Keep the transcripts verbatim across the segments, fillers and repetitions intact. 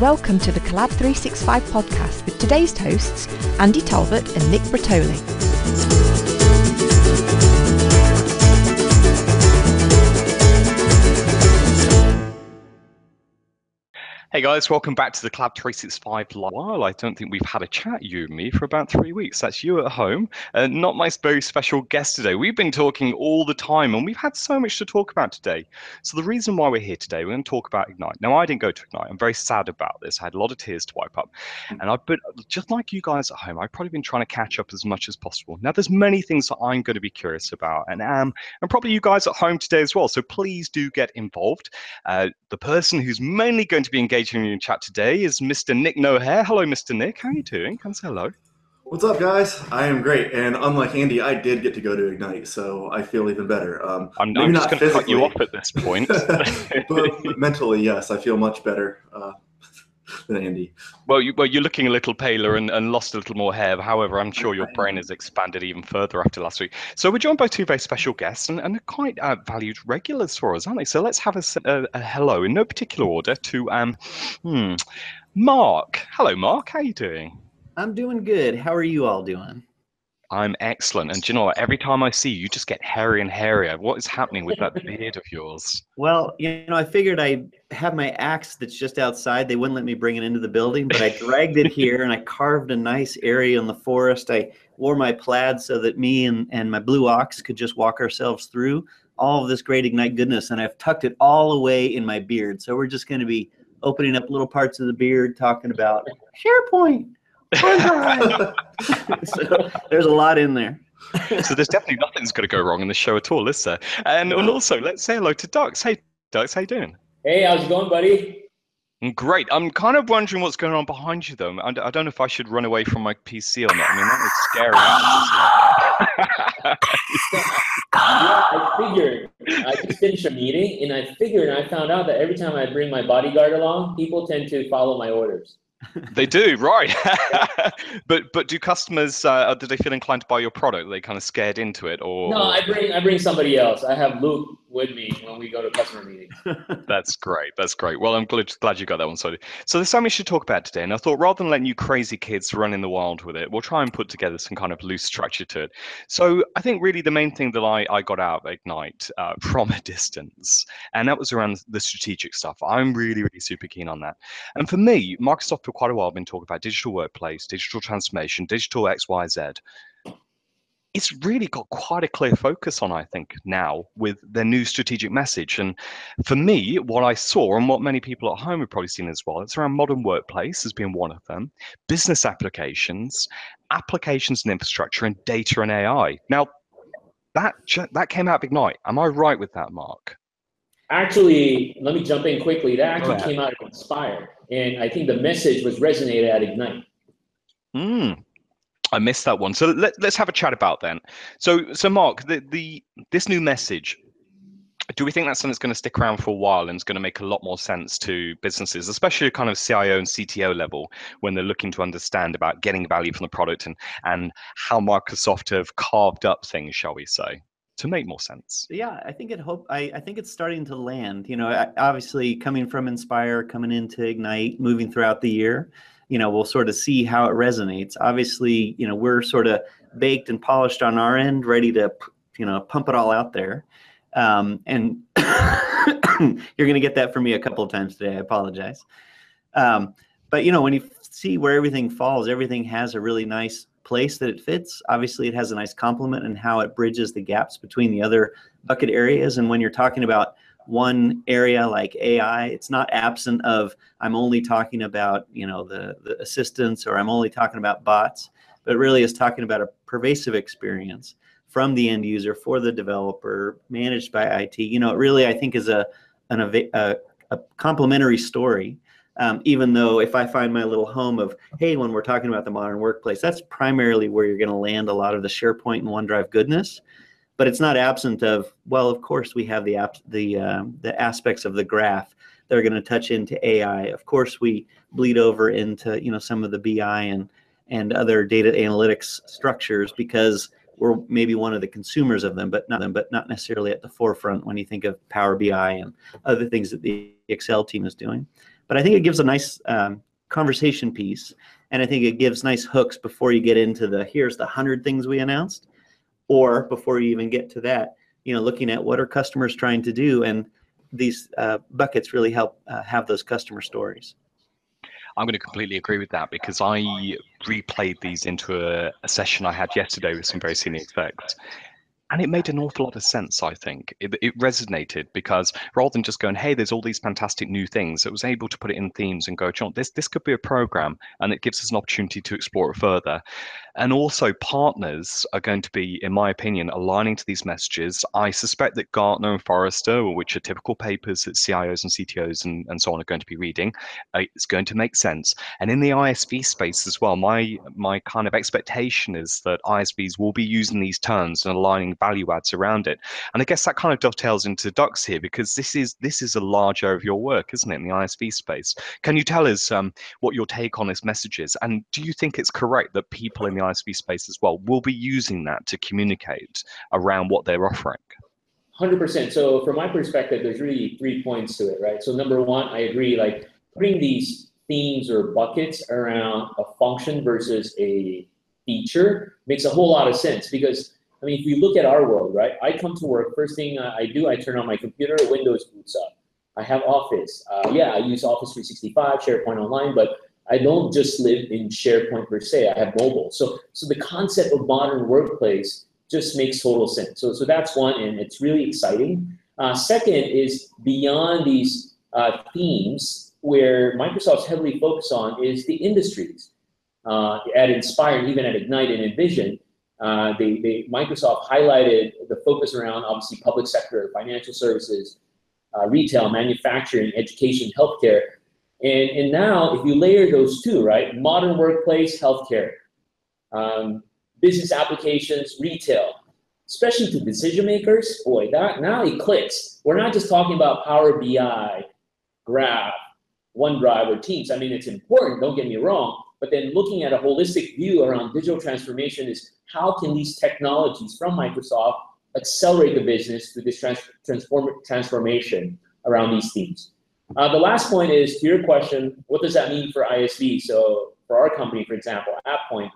Welcome to the Collab three sixty-five podcast with today's hosts, Andy Talbot and Nick Bertoli. Hey guys, welcome back to the Collab three sixty-five Live. Well, I don't think we've had a chat, you and me, for about three weeks. That's you at home. Uh, not my very special guest today. We've been talking all the time and we've had so much to talk about today. So the reason why we're here today, we're going to talk about Ignite. Now, I didn't go to Ignite. I'm very sad about this. I had a lot of tears to wipe up. And I've been, just like you guys at home, I've probably been trying to catch up as much as possible. Now, there's many things that I'm going to be curious about and am, and probably you guys at home today as well. So please do get involved. Uh, the person who's mainly going to be engaged in chat today is Mister Nick Nohair. Hello, Mister Nick. How are you doing? Come say hello. What's up, guys? I am great. And unlike Andy, I did get to go to Ignite, so I feel even better. Um, I'm, maybe I'm not just going to cut you off at this point. But mentally, yes, I feel much better uh, than Andy. Well, you, well, you're looking a little paler and, and lost a little more hair. However, I'm sure your brain has expanded even further after last week. So we're joined by two very special guests and, and quite uh, valued regulars for us, aren't they? So let's have a, a, a hello in no particular order to um, hmm, Mark. Hello, Mark. How are you doing? I'm doing good. How are you all doing? I'm excellent. And do you know what? Every time I see you, you just get hairier and hairier. What is happening with that beard of yours? Well, you know, I figured I have my axe that's just outside. They wouldn't let me bring it into the building, but I dragged it here and I carved a nice area in the forest. I wore my plaid so that me and, and my blue ox could just walk ourselves through all of this great Ignite goodness. And I've tucked it all away in my beard. So we're just going to be opening up little parts of the beard, talking about SharePoint. So there's a lot in there. So there's definitely nothing's going to go wrong in the show at all, is there? And, and also, let's say hello to Docs. Hey, Docs, how you doing? Hey, how's it going, buddy? Great. I'm kind of wondering what's going on behind you, though. I, I don't know if I should run away from my P C or not. I mean, that was scary. Yeah, I figured. I just finished a meeting, and I figured, and I found out that every time I bring my bodyguard along, people tend to follow my orders. They do, right? but but do customers? Uh, do they feel inclined to buy your product? Are they kind of scared into it, or no? I bring I bring somebody else. I have Luke with me when we go to customer meetings. That's great. That's great. Well, I'm glad glad you got that one sorted. So there's something we should talk about today, and I thought rather than letting you crazy kids run in the wild with it, we'll try and put together some kind of loose structure to it. So I think really the main thing that I I got out of Ignite uh, from a distance, and that was around the strategic stuff. I'm really really super keen on that, and for me, Microsoft. For quite a while, I've been talking about digital workplace, digital transformation, digital X, Y, Z. It's really got quite a clear focus on, I think, now with their new strategic message. And for me, what I saw and what many people at home have probably seen as well, it's around modern workplace as being one of them, business applications, applications and infrastructure, and data and A I. Now, that that came out of Ignite. Am I right with that, Mark? Actually, let me jump in quickly. That actually came out of Inspire, and I think the message was resonated at Ignite. Mm, I missed that one. So let, let's have a chat about then. So, so Mark, the, the this new message, do we think that's something that's going to stick around for a while and it's going to make a lot more sense to businesses, especially kind of C I O and C T O level, when they're looking to understand about getting value from the product and and how Microsoft have carved up things, shall we say? To make more sense. Yeah, I think it hope I, I think it's starting to land. You know, I, obviously coming from Inspire, coming into Ignite, moving throughout the year, you know, we'll sort of see how it resonates. Obviously, you know, we're sort of baked and polished on our end, ready to, you know, pump it all out there. Um, and you're gonna get that from me a couple of times today. I apologize. Um, but you know, when you see where everything falls, everything has a really nice place that it fits. Obviously, it has a nice complement and how it bridges the gaps between the other bucket areas. And when you're talking about one area like A I, it's not absent of I'm only talking about, you know, the, the assistants, or I'm only talking about bots, but it really is talking about a pervasive experience from the end user, for the developer, managed by I T. You know, it really, I think, is a, an, a, a complementary story. Um, even though if I find my little home of, hey, when we're talking about the modern workplace, that's primarily where you're going to land a lot of the SharePoint and OneDrive goodness. But it's not absent of, well, of course, we have the app, the um, the aspects of the graph that are going to touch into A I. Of course, we bleed over into, you know, some of the B I and, and other data analytics structures because we're maybe one of the consumers of them, but not them, but not necessarily at the forefront when you think of Power B I and other things that the Excel team is doing. But I think it gives a nice um, conversation piece, and I think it gives nice hooks before you get into the here's the one hundred things we announced, or before you even get to that, you know, looking at what are customers trying to do, and these uh, buckets really help uh, have those customer stories. I'm going to completely agree with that, because I replayed these into a, a session I had yesterday with some very senior execs, and it made an awful lot of sense, I think. It, it resonated, because rather than just going, hey, there's all these fantastic new things, it was able to put it in themes and go, John, this, this could be a program, and it gives us an opportunity to explore it further. And also, partners are going to be, in my opinion, aligning to these messages. I suspect that Gartner and Forrester, which are typical papers that C I Os and C T Os and, and so on are going to be reading, uh, it's going to make sense. And in the I S V space as well, my, my kind of expectation is that I S Vs will be using these terms and aligning value adds around it. And I guess that kind of dovetails into Docs here, because this is, this is a large area of your work, isn't it, in the I S V space? Can you tell us um, what your take on this message is? And do you think it's correct that people in the I S V space as well will be using that to communicate around what they're offering? one hundred percent. So from my perspective, there's really three points to it, right? So number one, I agree, like putting these themes or buckets around a function versus a feature makes a whole lot of sense, because I mean, if you look at our world, right? I come to work, first thing I do, I turn on my computer, Windows boots up. I have Office. Uh, yeah, I use Office three sixty-five, SharePoint Online, but I don't just live in SharePoint per se, I have mobile. So, so the concept of modern workplace just makes total sense. So, so that's one, and it's really exciting. Uh, second is beyond these uh, themes, where Microsoft's heavily focused on is the industries. Uh, at Inspire, even at Ignite and Envision, uh, they, they, Microsoft highlighted the focus around obviously public sector, financial services, uh, retail, manufacturing, education, healthcare. And, and now, if you layer those two, right, modern workplace, healthcare, um, business applications, retail, especially to decision makers, boy, that, now it clicks. We're not just talking about Power B I, Graph, OneDrive, or Teams. I mean, it's important, don't get me wrong, but then looking at a holistic view around digital transformation is how can these technologies from Microsoft accelerate the business through this trans transform transformation around these themes. Uh, the last point is, to your question, what does that mean for I S V? So for our company, for example, AppPoint,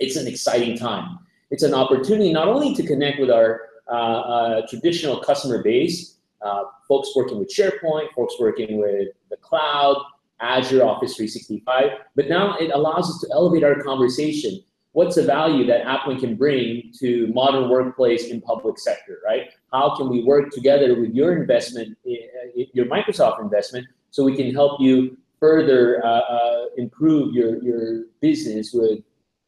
it's an exciting time. It's an opportunity not only to connect with our uh, uh, traditional customer base, uh, folks working with SharePoint, folks working with the cloud, Azure, Office three sixty-five, but now it allows us to elevate our conversation. What's the value that AppPoint can bring to modern workplace in public sector, right? How can we work together with your investment, your Microsoft investment, so we can help you further uh, uh, improve your, your business with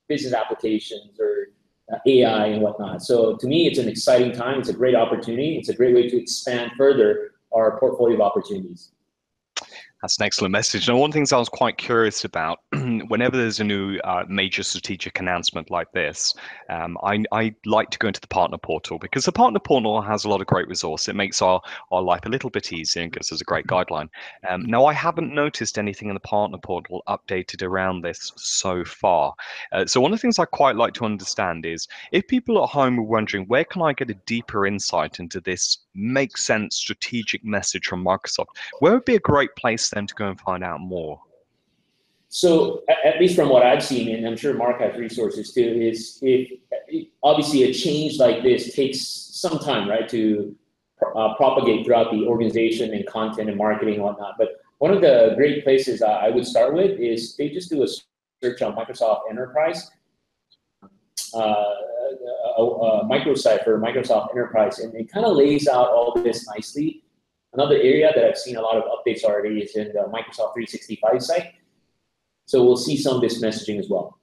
business applications or uh, A I and whatnot. So to me, it's an exciting time. It's a great opportunity. It's a great way to expand further our portfolio of opportunities. That's an excellent message. And one of the things I was quite curious about, whenever there's a new uh, major strategic announcement like this, um, I, I like to go into the partner portal, because the partner portal has a lot of great resource. It makes our, our life a little bit easier and gives us a great guideline. Um, now, I haven't noticed anything in the partner portal updated around this so far. Uh, so one of the things I quite like to understand is, if people at home are wondering, where can I get a deeper insight into this make sense strategic message from Microsoft, where would be a great place them to go and find out more? So at least from what I've seen, and I'm sure Mark has resources too, is it, obviously a change like this takes some time, right, to uh, propagate throughout the organization and content and marketing and whatnot. But one of the great places I would start with is they just do a search on Microsoft Enterprise, uh, a, a microsite for Microsoft Enterprise, and it kind of lays out all this nicely. Another area that I've seen a lot of updates already is in the Microsoft three sixty-five site. So we'll see some of this messaging as well.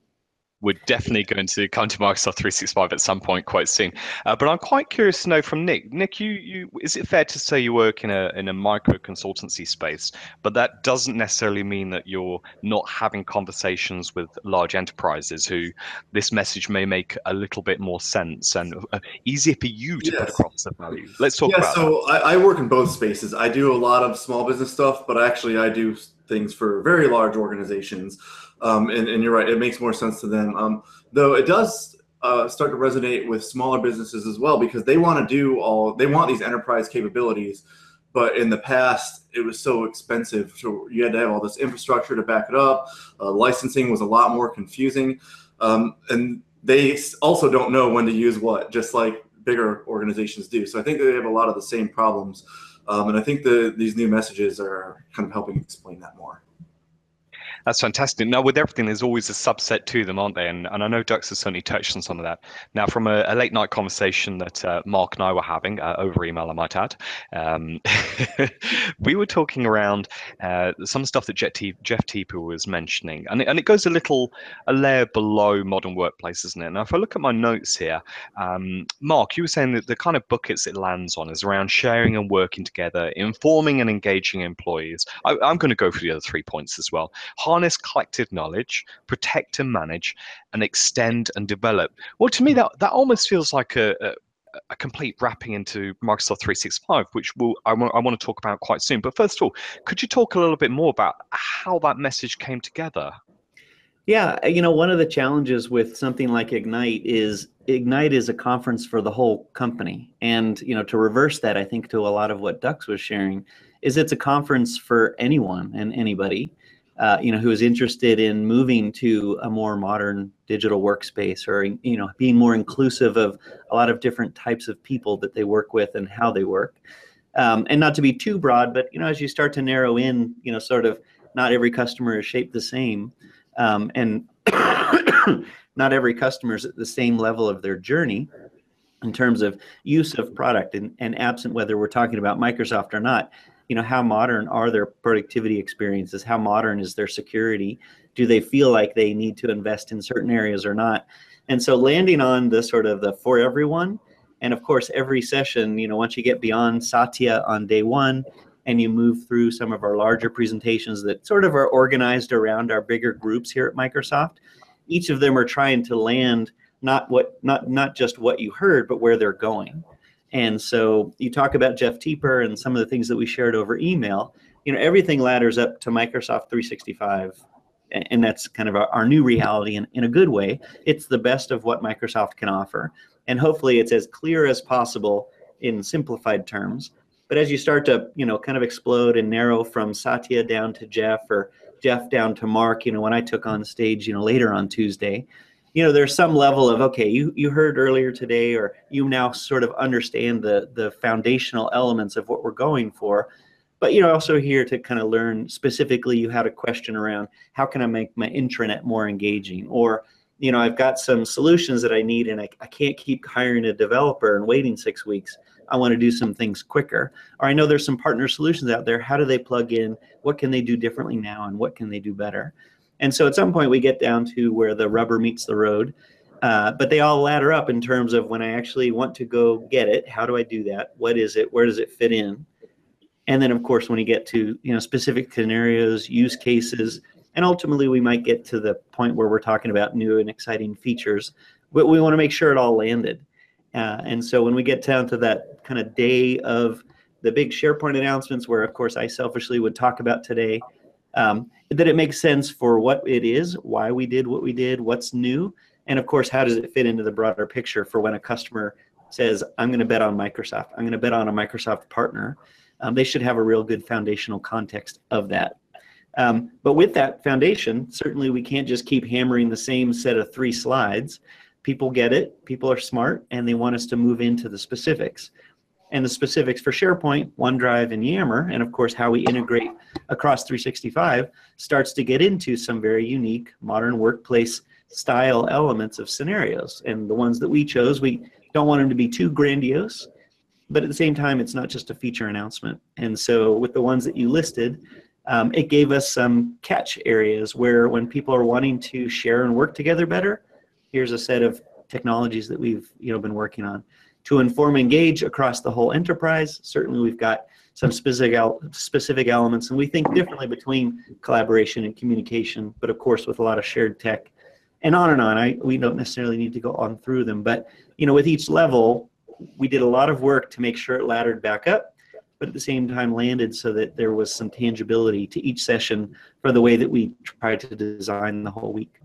We're definitely going to come to Microsoft three sixty-five at some point quite soon. Uh, but I'm quite curious to know from Nick. Nick, you, you is it fair to say you work in a, in a micro consultancy space, but that doesn't necessarily mean that you're not having conversations with large enterprises who this message may make a little bit more sense and uh, easier for you to yes. put across the value. Let's talk yeah, about so that. I, I work in both spaces. I do a lot of small business stuff, but actually I do things for very large organizations. Um, and, and you're right, it makes more sense to them. Um, though it does uh, start to resonate with smaller businesses as well, because they want to do all, they want these enterprise capabilities, But in the past, it was so expensive. So you had to have all this infrastructure to back it up. Uh, licensing was a lot more confusing. Um, and they also don't know when to use what, just like bigger organizations do. So I think they have a lot of the same problems. Um, and I think the, these new messages are kind of helping explain that more. That's fantastic. Now, with everything, there's always a subset to them, aren't there? And, and I know Dux has certainly touched on some of that. Now, from a, a late night conversation that uh, Mark and I were having uh, over email, I might add, um, we were talking around uh, some stuff that Jeff Teper was mentioning. And it, and it goes a little, a layer below modern workplace, isn't it? Now, if I look at my notes here, um, Mark, you were saying that the kind of buckets it lands on is around sharing and working together, informing and engaging employees. I, I'm going to go through the other three points as well. Harness collective knowledge, protect and manage, and extend and develop. Well, to me, that, that almost feels like a, a, a complete wrapping into Microsoft three sixty-five, which we'll, I, want, I want to talk about quite soon. But first of all, could you talk a little bit more about how that message came together? Yeah, you know, one of the challenges with something like Ignite is Ignite is a conference for the whole company. And, you know, to reverse that, I think to a lot of what Dux was sharing, is it's a conference for anyone and anybody. Uh, you know, who is interested in moving to a more modern digital workspace, or, you know, being more inclusive of a lot of different types of people that they work with and how they work. Um, and not to be too broad, but, you know, as you start to narrow in, you know, sort of not every customer is shaped the same, um, and not every customer is at the same level of their journey in terms of use of product, and, and absent whether we're talking about Microsoft or not. You know, how modern are their productivity experiences? How modern is their security? Do they feel like they need to invest in certain areas or not? And so landing on the sort of the for everyone, and of course every session, you know, once you get beyond Satya on day one and you move through some of our larger presentations that sort of are organized around our bigger groups here at Microsoft, each of them are trying to land not what not not just what you heard, but where they're going. And so you talk about Jeff Teper and some of the things that we shared over email, you know, everything ladders up to Microsoft three sixty-five. And that's kind of our, our new reality, and in a good way. It's the best of what Microsoft can offer. And hopefully it's as clear as possible in simplified terms. But as you start to, you know, kind of explode and narrow from Satya down to Jeff, or Jeff down to Mark, you know, when I took on stage, you know, later on Tuesday, you know, there's some level of, okay, you, you heard earlier today, or you now sort of understand the, the foundational elements of what we're going for. But you're also here to kind of learn specifically, you had a question around, how can I make my intranet more engaging? Or, you know, I've got some solutions that I need, and I, I can't keep hiring a developer and waiting six weeks. I want to do some things quicker. Or I know there's some partner solutions out there. How do they plug in? What can they do differently now, and what can they do better? And so at some point we get down to where the rubber meets the road, uh, but they all ladder up in terms of when I actually want to go get it, how do I do that? What is it? Where does it fit in? And then of course, when you get to, you know, specific scenarios, use cases, and ultimately we might get to the point where we're talking about new and exciting features, but we want to make sure it all landed. Uh, and so when we get down to that kind of day of the big SharePoint announcements, where of course I selfishly would talk about today, Um, that it makes sense for what it is, why we did what we did, what's new, and of course, how does it fit into the broader picture for when a customer says, I'm going to bet on Microsoft, I'm going to bet on a Microsoft partner. Um, they should have a real good foundational context of that. Um, but with that foundation, certainly we can't just keep hammering the same set of three slides. People get it, people are smart, and they want us to move into the specifics. And the specifics for SharePoint, OneDrive, and Yammer, and of course how we integrate across three sixty-five, starts to get into some very unique modern workplace style elements of scenarios. And the ones that we chose, we don't want them to be too grandiose, but at the same time, it's not just a feature announcement. And so with the ones that you listed, um, it gave us some catch areas where when people are wanting to share and work together better, here's a set of technologies that we've, you know, been working on. To inform and engage across the whole enterprise, certainly we've got some specific specific elements, and we think differently between collaboration and communication, but of course with a lot of shared tech, and on and on. I, we don't necessarily need to go on through them, but you know, with each level, we did a lot of work to make sure it laddered back up, but at the same time landed so that there was some tangibility to each session for the way that we tried to design the whole week.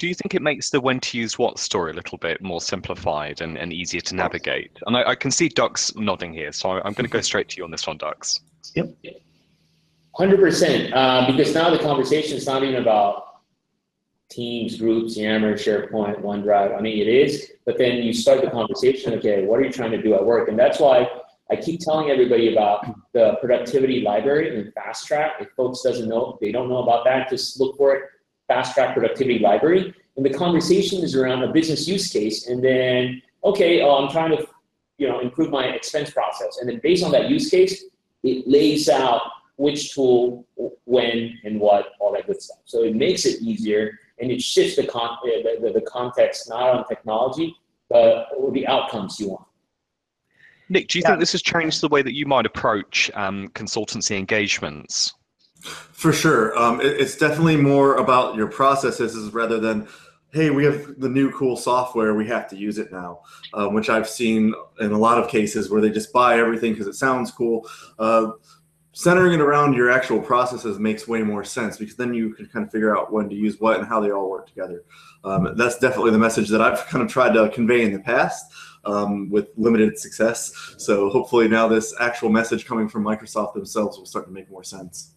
do you think it makes the when to use what story a little bit more simplified and, and easier to navigate? And I, I can see Docs nodding here, so I'm going to go straight to you on this one, Docs. Yep, one hundred percent, uh, because now the conversation is not even about Teams, Groups, Yammer, SharePoint, OneDrive. I mean, it is, but then you start the conversation, okay, what are you trying to do at work? And that's why I keep telling everybody about the productivity library and Fast Track. If folks doesn't know, they don't know about that, just look for it, Fast Track Productivity Library. And the conversation is around a business use case, and then, okay, oh, I'm trying to, you know, improve my expense process. And then based on that use case, it lays out which tool, when, and what, all that good stuff. So it makes it easier. And it shifts the, con the, the, the context, not on technology, but the outcomes you want. Nick, do you yeah. think this has changed the way that you might approach um, consultancy engagements? For sure. Um, it, it's definitely more about your processes rather than, hey, we have the new cool software, we have to use it now, uh, which I've seen in a lot of cases where they just buy everything because it sounds cool. Uh, Centering it around your actual processes makes way more sense, because then you can kind of figure out when to use what and how they all work together. Um, that's definitely the message that I've kind of tried to convey in the past um, with limited success. So hopefully now this actual message coming from Microsoft themselves will start to make more sense.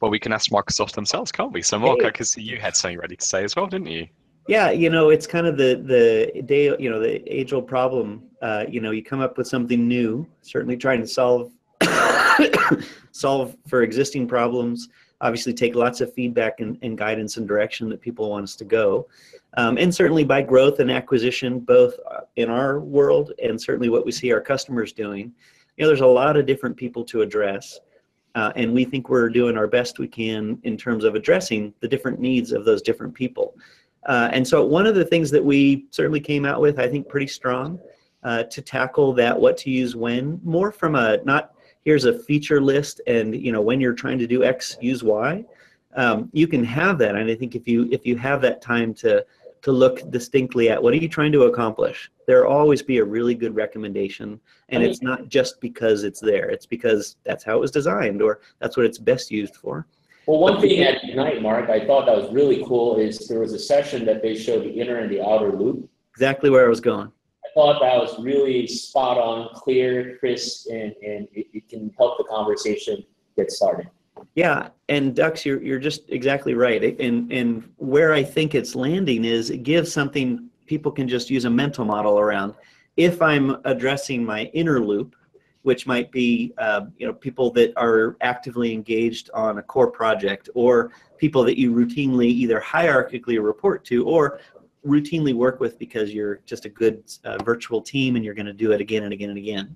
Well, we can ask Microsoft themselves, can't we? So Mark, hey. I could see you had something ready to say as well, didn't you? Yeah, you know, it's kind of the the day, you know, the age-old problem. Uh, you know, you come up with something new, certainly trying to solve solve for existing problems, obviously take lots of feedback and, and guidance and direction that people want us to go. Um, and certainly by growth and acquisition, both in our world and certainly what we see our customers doing, you know, there's a lot of different people to address. Uh, and we think we're doing our best we can in terms of addressing the different needs of those different people. Uh, and so one of the things that we certainly came out with, I think pretty strong, uh, to tackle that what to use when, more from a not here's a feature list, and you know when you're trying to do X, use Y. Um, you can have that, and I think if you if you have that time to to look distinctly at what are you trying to accomplish, there'll always be a really good recommendation. And it's not just because it's there; it's because that's how it was designed, or that's what it's best used for. Well, one but thing at Ignite, Mark, I thought that was really cool is there was a session that they showed the inner and the outer loop. Exactly where I was going. I thought that was really spot on, clear, crisp, and, and it, it can help the conversation get started. Yeah, and Dux, you're, you're just exactly right. And, and where I think it's landing is it gives something people can just use a mental model around. If I'm addressing my inner loop, which might be uh, you know, people that are actively engaged on a core project, or people that you routinely either hierarchically report to or routinely work with because you're just a good uh, virtual team and you're going to do it again and again and again.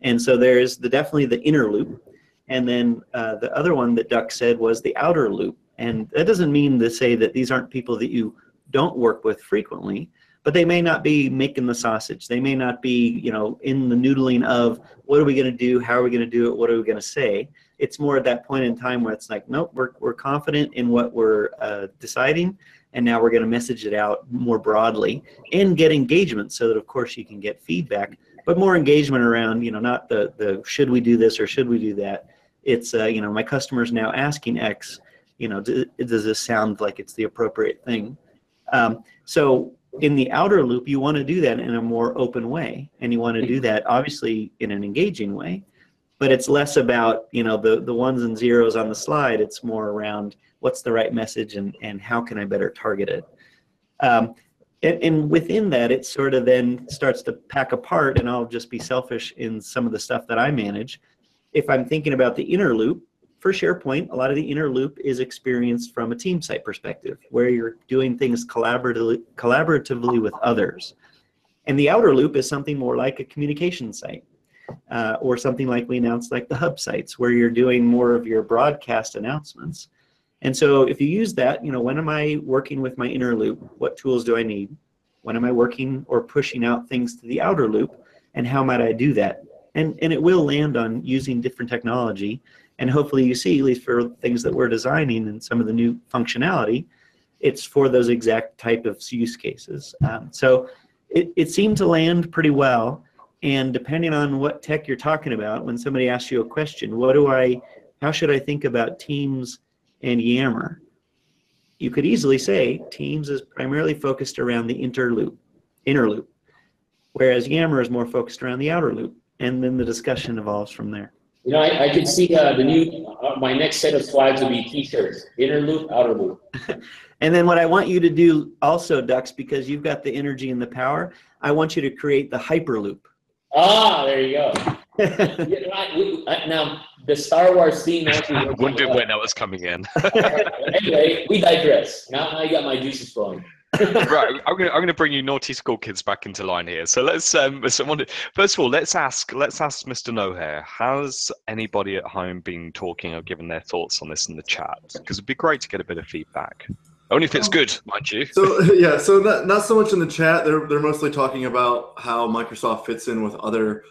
And so there's the definitely the inner loop. And then uh, the other one that Duck said was the outer loop. And that doesn't mean to say that these aren't people that you don't work with frequently, but they may not be making the sausage. They may not be, you know, in the noodling of what are we going to do? How are we going to do it? What are we going to say? It's more at that point in time where it's like, nope, we're, we're confident in what we're uh, deciding. And now we're going to message it out more broadly and get engagement so that, of course, you can get feedback, but more engagement around, you know, not the, the should we do this or should we do that. It's, uh, you know, my customer's now asking X, you know, does, does this sound like it's the appropriate thing? Um, so in the outer loop, you want to do that in a more open way. And you want to do that, obviously, in an engaging way. But it's less about, you know, the, the ones and zeros on the slide. It's more around what's the right message and, and how can I better target it. Um, and, and within that, it sort of then starts to pack apart, and I'll just be selfish in some of the stuff that I manage. If I'm thinking about the inner loop, for SharePoint, a lot of the inner loop is experienced from a team site perspective, where you're doing things collaboratively, collaboratively with others. And the outer loop is something more like a communication site. Uh, or something like we announced like the hub sites where you're doing more of your broadcast announcements. And so if you use that, you know, when am I working with my inner loop? What tools do I need? When am I working or pushing out things to the outer loop? And how might I do that? And, and it will land on using different technology. And hopefully you see, at least for things that we're designing and some of the new functionality, it's for those exact type of use cases. Um, so it, it seemed to land pretty well. And depending on what tech you're talking about, when somebody asks you a question, what do I, how should I think about Teams and Yammer? you could easily say Teams is primarily focused around the interloop, inner loop, whereas Yammer is more focused around the outer loop, and then the discussion evolves from there. You know, I, I could see uh, the new, uh, my next set of slides will be t-shirts, inner loop, outer loop. And then what I want you to do also, Dux, because you've got the energy and the power, I want you to create the hyperloop. Ah, there you go. You know, I, we, I, now, the Star Wars theme actually... I wondered when that was coming in. Anyway, we digress. Now I got my juices flowing. Right, I'm gonna I'm gonna bring you naughty school kids back into line here. So let's um, so wonder, first of all, let's ask let's ask Mister Nohair. Has anybody at home been talking or given their thoughts on this in the chat? Because it'd be great to get a bit of feedback. Only if it's good, mind you. So yeah, so not not so much in the chat. They're they're mostly talking about how Microsoft fits in with other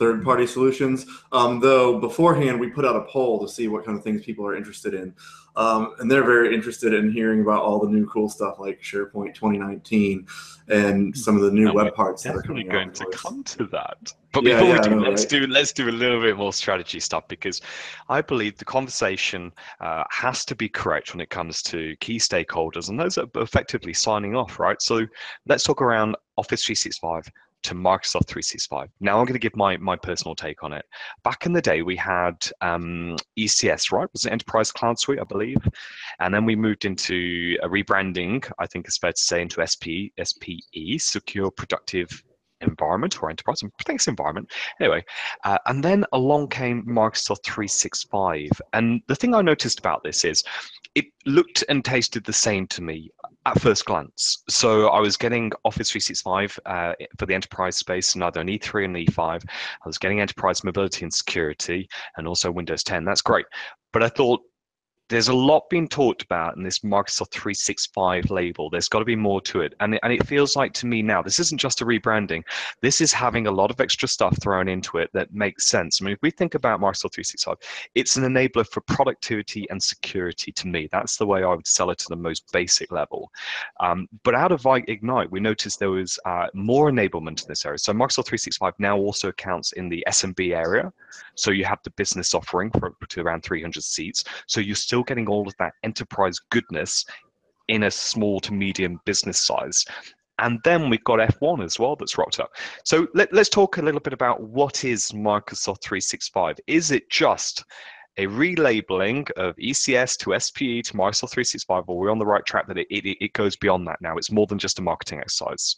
third-party solutions. Um, though beforehand, we put out a poll to see what kind of things people are interested in. Um, and they're very interested in hearing about all the new cool stuff like SharePoint twenty nineteen and some of the new and web parts that are coming going out. Going to come to that, but yeah, before yeah, we do, no, let's right? do let's do a little bit more strategy stuff, because I believe the conversation uh, has to be correct when it comes to key stakeholders and those that are effectively signing off. Right, so let's talk around Office three sixty-five to Microsoft three sixty-five. Now I'm going to give my, my personal take on it. Back in the day, we had um, E C S, right? It was an Enterprise Cloud Suite, I believe. And then we moved into a rebranding, I think it's fair to say, into S P, S P E, Secure Productive Environment, or Enterprise, I think it's Environment. Anyway, uh, and then along came Microsoft three sixty-five. And the thing I noticed about this is it looked and tasted the same to me at first glance. So I was getting Office three sixty-five uh, for the enterprise space, and either an E three and an E five. I was getting Enterprise Mobility and Security, and also Windows ten. That's great. But I thought, there's a lot being talked about in this Microsoft three sixty-five label. There's got to be more to it. And, and it feels like to me now, this isn't just a rebranding. This is having a lot of extra stuff thrown into it that makes sense. I mean, if we think about Microsoft three sixty-five, it's an enabler for productivity and security to me. That's the way I would sell it to the most basic level. Um, but out of Ignite, we noticed there was uh, more enablement in this area. So Microsoft three sixty-five now also counts in the S M B area. So you have the business offering for up to around three hundred seats. So you're still getting all of that enterprise goodness in a small to medium business size. And then we've got F one as well that's rocked up. So let, let's talk a little bit about what is Microsoft three sixty-five. Is it just a relabeling of E C S to S P E to Microsoft three sixty-five, or are we on the right track that it, it, it goes beyond that now? It's more than just a marketing exercise.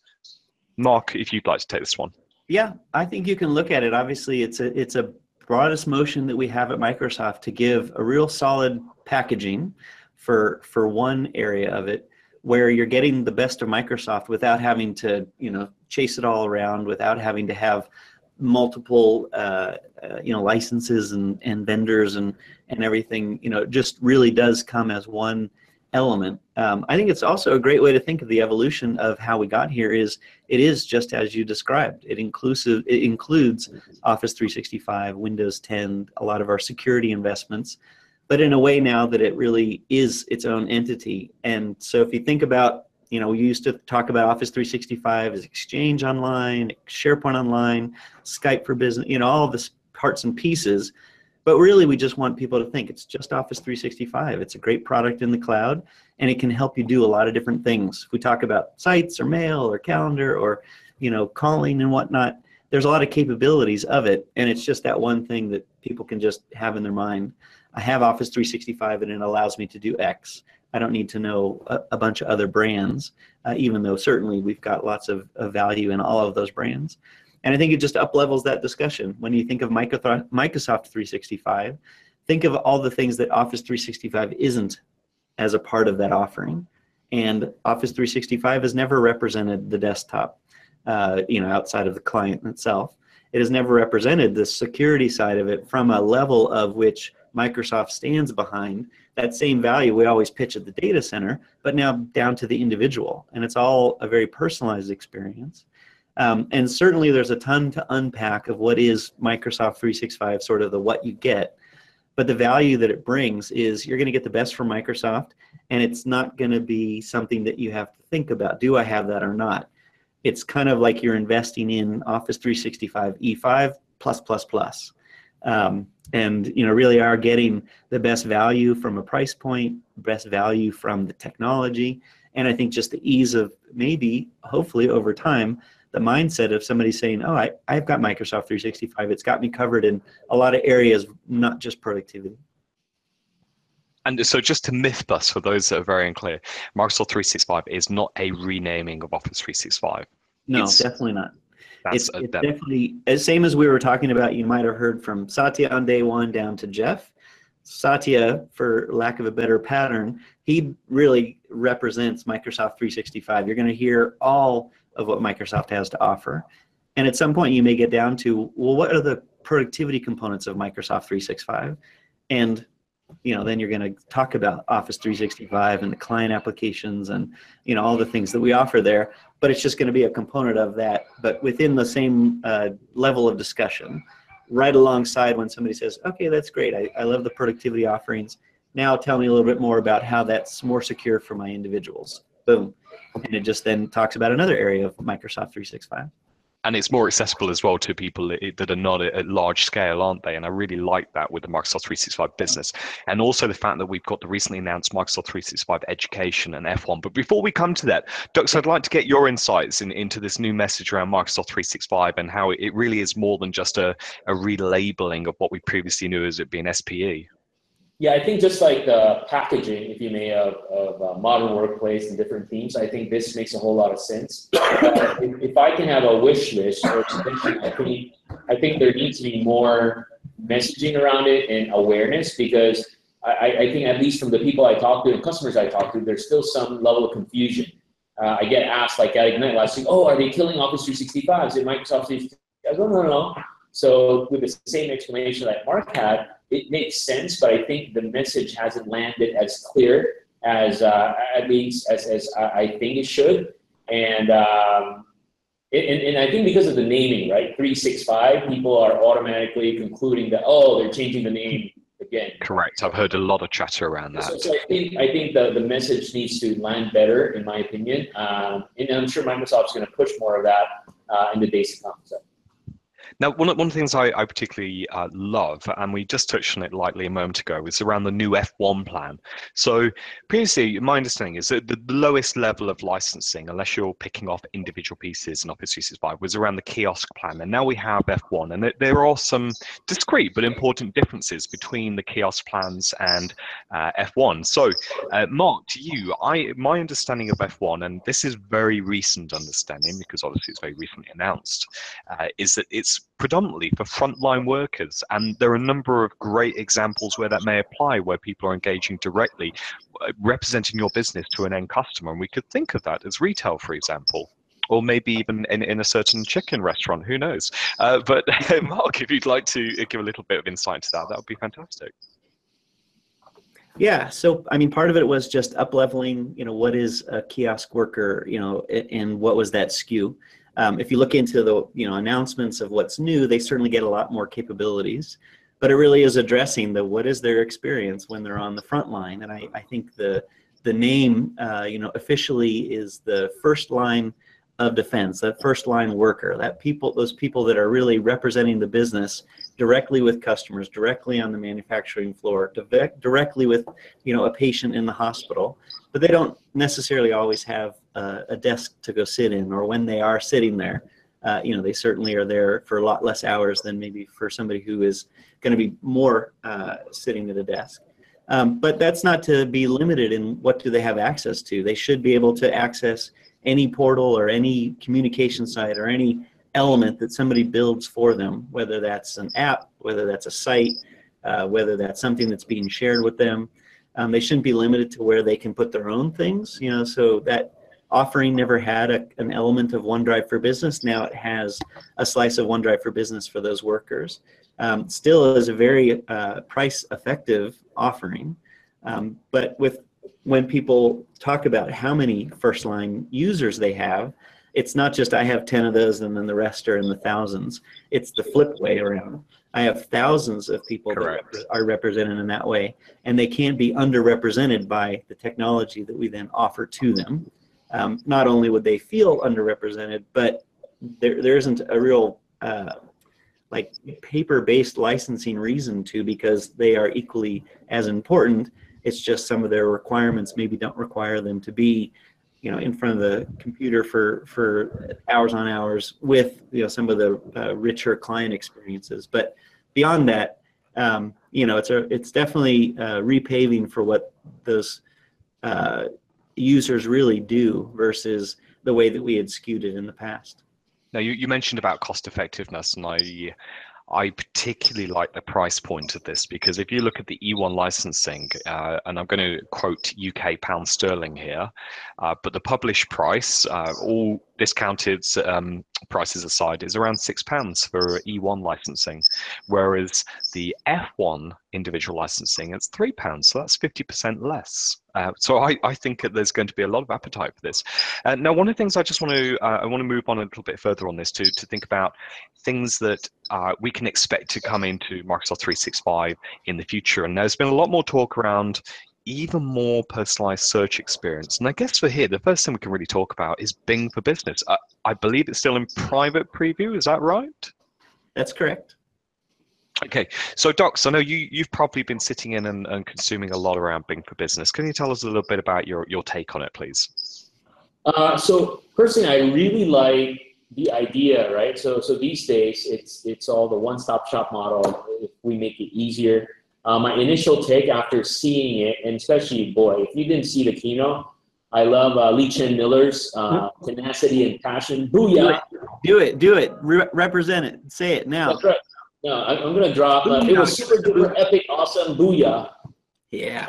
Mark, if you'd like to take this one. Yeah, I think you can look at it. Obviously, it's a, it's a broadest motion that we have at Microsoft to give a real solid packaging for for one area of it, where you're getting the best of Microsoft without having to, you know, chase it all around, without having to have multiple uh, uh, you know, licenses and and vendors and and everything. You know, it just really does come as one element. Um, I think it's also a great way to think of the evolution of how we got here. Is it is just as you described. It inclusive. It includes Office three sixty-five, Windows ten, a lot of our security investments, but in a way now that it really is its own entity. And so if you think about, you know, we used to talk about Office three sixty-five as Exchange Online, SharePoint Online, Skype for Business, you know, all of the parts and pieces. But really, we just want people to think it's just Office three sixty-five. It's a great product in the cloud, and it can help you do a lot of different things. If we talk about sites or mail or calendar or, you know, calling and whatnot, there's a lot of capabilities of it, and it's just that one thing that people can just have in their mind. I have Office three sixty-five, and it allows me to do X. I don't need to know a, a bunch of other brands, uh, even though certainly we've got lots of, of value in all of those brands. And I think it just up-levels that discussion. When you think of Microsoft three sixty-five, think of all the things that Office three sixty-five isn't as a part of that offering. And Office three sixty-five has never represented the desktop, uh, you know, outside of the client itself. It has never represented the security side of it from a level of which Microsoft stands behind that same value we always pitch at the data center, but now down to the individual. And it's all a very personalized experience. Um, and certainly there's a ton to unpack of what is Microsoft three sixty-five, sort of the what you get. But the value that it brings is you're going to get the best from Microsoft, and it's not going to be something that you have to think about. Do I have that or not? It's kind of like you're investing in Office three sixty-five E five plus plus plus. um, and you know really are getting the best value from a price point, best value from the technology, and I think just the ease of maybe, hopefully over time, the mindset of somebody saying, oh, I, I've got Microsoft three sixty-five, it's got me covered in a lot of areas, not just productivity. And so just to myth bust for those that are very unclear, Microsoft three sixty-five is not a renaming of Office three sixty-five. No, it's, definitely not. That's it's, it's definitely, as same as we were talking about, you might have heard from Satya on day one down to Jeff. Satya, for lack of a better pattern, he really represents Microsoft three sixty-five. You're going to hear all of what Microsoft has to offer. And at some point you may get down to, well, what are the productivity components of Microsoft three sixty-five? And you know, then you're going to talk about Office three sixty-five and the client applications and, you know, all the things that we offer there, but it's just going to be a component of that, but within the same uh, level of discussion, right alongside when somebody says, okay, that's great, I, I love the productivity offerings, now tell me a little bit more about how that's more secure for my individuals. Boom. And it just then talks about another area of Microsoft three sixty-five. And it's more accessible as well to people that are not at large scale, aren't they? And I really like that with the Microsoft three sixty-five Business. And also the fact that we've got the recently announced Microsoft three sixty-five Education and F one. But before we come to that, Dux, I'd like to get your insights in, into this new message around Microsoft three sixty-five and how it really is more than just a, a relabeling of what we previously knew as it being S P E. Yeah, I think just like the packaging, if you may, of, of uh, modern workplace and different themes, I think this makes a whole lot of sense. Uh, if, if I can have a wish list, or I think, I think there needs to be more messaging around it and awareness, because I, I think at least from the people I talk to and customers I talk to, there's still some level of confusion. Uh, I get asked, like at Ignite last week, oh, are they killing Office three sixty-five? Is it Microsoft three sixty-five? I go, no, no, no. So with the same explanation that Mark had, it makes sense, but I think the message hasn't landed as clear as uh, at least as, as I think it should. And, um, it, and and I think because of the naming, right, three sixty-five, people are automatically concluding that, oh, they're changing the name again. Correct. I've heard a lot of chatter around that. So, so I think, I think the, the message needs to land better, in my opinion. Um, and I'm sure Microsoft's going to push more of that uh, in the days to come. So. Now, one of, one of the things I, I particularly uh, love, and we just touched on it lightly a moment ago, is around the new F one plan. So previously, my understanding is that the lowest level of licensing, unless you're picking off individual pieces in Office three sixty-five, was around the kiosk plan. And now we have F one, and there are some discrete but important differences between the kiosk plans and uh, F one. So, uh, Mark, to you, I, my understanding of F one, and this is very recent understanding, because obviously it's very recently announced, uh, is that it's predominantly for frontline workers, and there are a number of great examples where that may apply, where people are engaging directly, representing your business to an end customer, and we could think of that as retail, for example, or maybe even in, in a certain chicken restaurant, who knows. Uh, but Mark, if you'd like to give a little bit of insight to that, that would be fantastic. Yeah, so I mean, part of it was just up-leveling, you know, what is a kiosk worker, you know, and what was that S K U. Um, if you look into the you know announcements of what's new, they certainly get a lot more capabilities, but it really is addressing the what is their experience when they're on the front line. And I, I think the the name uh, you know officially is the first line of defense, that first line worker, that people those people that are really representing the business directly with customers, directly on the manufacturing floor, directly with you know a patient in the hospital, but they don't necessarily always have a desk to go sit in, or when they are sitting there, uh, you know, they certainly are there for a lot less hours than maybe for somebody who is going to be more uh, sitting at a desk. Um, but that's not to be limited in what do they have access to. They should be able to access any portal or any communication site or any element that somebody builds for them, whether that's an app, whether that's a site, uh, whether that's something that's being shared with them. Um, they shouldn't be limited to where they can put their own things, you know, so that offering never had a, an element of OneDrive for Business. Now it has a slice of OneDrive for Business for those workers. Um, still is a very uh, price-effective offering, um, but with when people talk about how many first-line users they have, it's not just I have ten of those and then the rest are in the thousands. It's the flip way around. I have thousands of people Correct. that are represented in that way, and they can't be underrepresented by the technology that we then offer to them. Um, not only would they feel underrepresented, but there, there isn't a real uh, like paper-based licensing reason to, because they are equally as important. It's just some of their requirements maybe don't require them to be, you know, in front of the computer for for hours on hours with, you know, some of the uh, richer client experiences. But beyond that, um, you know, it's a it's definitely uh, repaving for what those uh, users really do versus the way that we had skewed it in the past. Now, you, you mentioned about cost effectiveness, and I, I particularly like the price point of this, because if you look at the E one licensing, uh, and I'm going to quote U K pound sterling here, uh, but the published price, uh, all discounted um, prices aside, is around six pounds for E one licensing, whereas the F one individual licensing, it's three pounds, so that's fifty percent less. Uh, so I, I think that there's going to be a lot of appetite for this. Uh, now, one of the things I just want to, uh, I want to move on a little bit further on this to, to think about things that uh, we can expect to come into Microsoft three sixty-five in the future. And there's been a lot more talk around even more personalized search experience. And I guess for here, the first thing we can really talk about is Bing for Business. Uh, I believe it's still in private preview, is that right? That's correct. Okay, so Docs, I know you, you've probably been sitting in and, and consuming a lot around Bing for Business. Can you tell us a little bit about your, your take on it, please? Uh, so personally, I really like the idea, right? So so these days, it's, it's all the one-stop shop model. If we make it easier. Uh, my initial take after seeing it, and especially, boy, if you didn't see the keynote, I love uh, Lee Chen Miller's uh, tenacity and passion. Booyah! Do it, do it, Re represent it, say it now. That's right. No, I, I'm going to drop, uh, it was super duper epic, awesome, booyah. Yeah.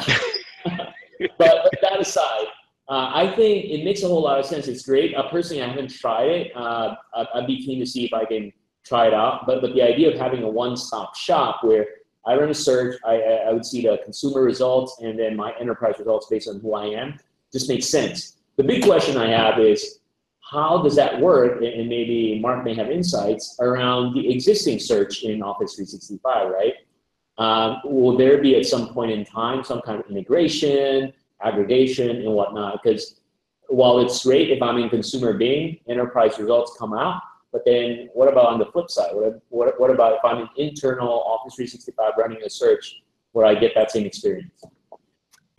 but, but that aside, uh, I think it makes a whole lot of sense. It's great. Uh, personally, I haven't tried it. Uh, I'd, I'd be keen to see if I can try it out. But, but the idea of having a one-stop shop where I run a search, I, I would see the consumer results and then my enterprise results based on who I am, just makes sense. The big question I have is, how does that work? And maybe Mark may have insights around the existing search in Office three sixty-five, right? Um, will there be at some point in time some kind of integration, aggregation, and whatnot? Because while it's great if I'm in consumer Bing, enterprise results come out, but then what about on the flip side? What, what, what about if I'm an internal Office three sixty-five running a search where I get that same experience?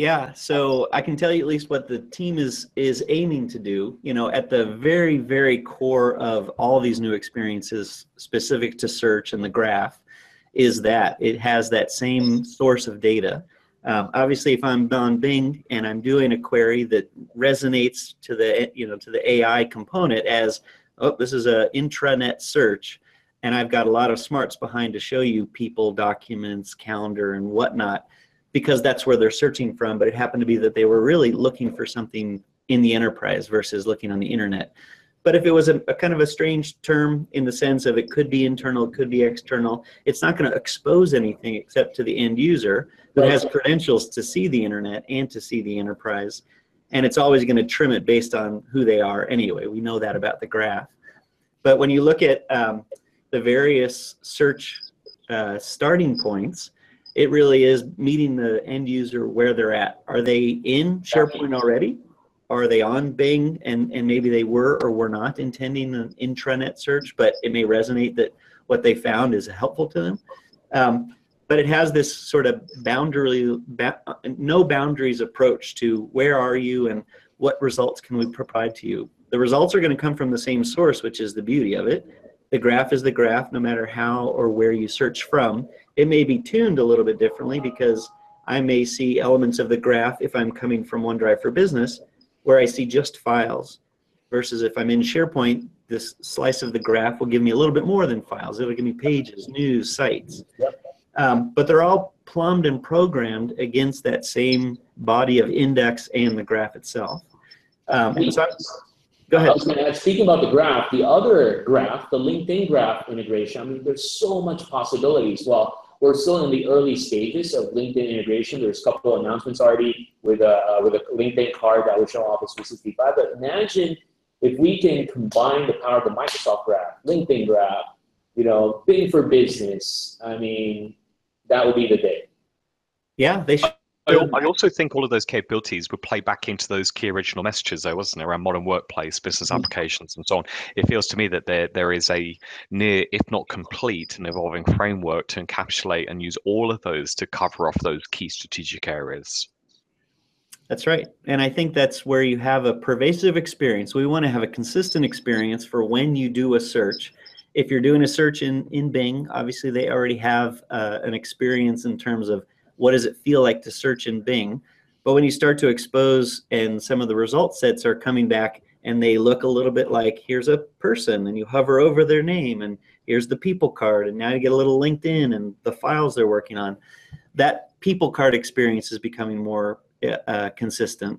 Yeah, so I can tell you at least what the team is is aiming to do. You know, at the very, very core of all these new experiences specific to search and the graph is that it has that same source of data. Um, obviously, if I'm on Bing and I'm doing a query that resonates to the you know to the A I component as, oh, this is an intranet search, and I've got a lot of smarts behind to show you people, documents, calendar, and whatnot, because that's where they're searching from, but it happened to be that they were really looking for something in the enterprise versus looking on the internet. But if it was a, a kind of a strange term in the sense of it could be internal, it could be external, it's not going to expose anything except to the end user who has credentials to see the internet and to see the enterprise. And it's always going to trim it based on who they are anyway. We know that about the graph. But when you look at um, the various search uh, starting points, it really is meeting the end user where they're at. Are they in SharePoint already? Are they on Bing? And, and maybe they were or were not intending an intranet search, but it may resonate that what they found is helpful to them. Um, but it has this sort of boundary, ba no boundaries approach to where are you and what results can we provide to you. The results are going to come from the same source, which is the beauty of it. The graph is the graph, no matter how or where you search from. It may be tuned a little bit differently because I may see elements of the graph if I'm coming from OneDrive for Business, where I see just files, versus if I'm in SharePoint, this slice of the graph will give me a little bit more than files. It'll give me pages, news, sites. Um, but they're all plumbed and programmed against that same body of index and the graph itself. Um, and so I, Go ahead. I was gonna add, speaking about the graph, the other graph, the LinkedIn graph integration, I mean, there's so much possibilities. Well, we're still in the early stages of LinkedIn integration. There's a couple of announcements already with a, with a LinkedIn card that will show Office three sixty-five. But imagine if we can combine the power of the Microsoft Graph, LinkedIn Graph, you know, Bing for Business. I mean, that would be the day. Yeah, they should. I, I also think all of those capabilities would play back into those key original messages, though, wasn't it, around modern workplace, business applications, and so on. It feels to me that there there is a near, if not complete, and evolving framework to encapsulate and use all of those to cover off those key strategic areas. That's right. And I think that's where you have a pervasive experience. We want to have a consistent experience for when you do a search. If you're doing a search in, in Bing, obviously they already have uh, an experience in terms of what does it feel like to search in Bing. But when you start to expose and some of the result sets are coming back and they look a little bit like, here's a person, and you hover over their name, and here's the people card, and now you get a little LinkedIn and the files they're working on. That people card experience is becoming more uh, consistent.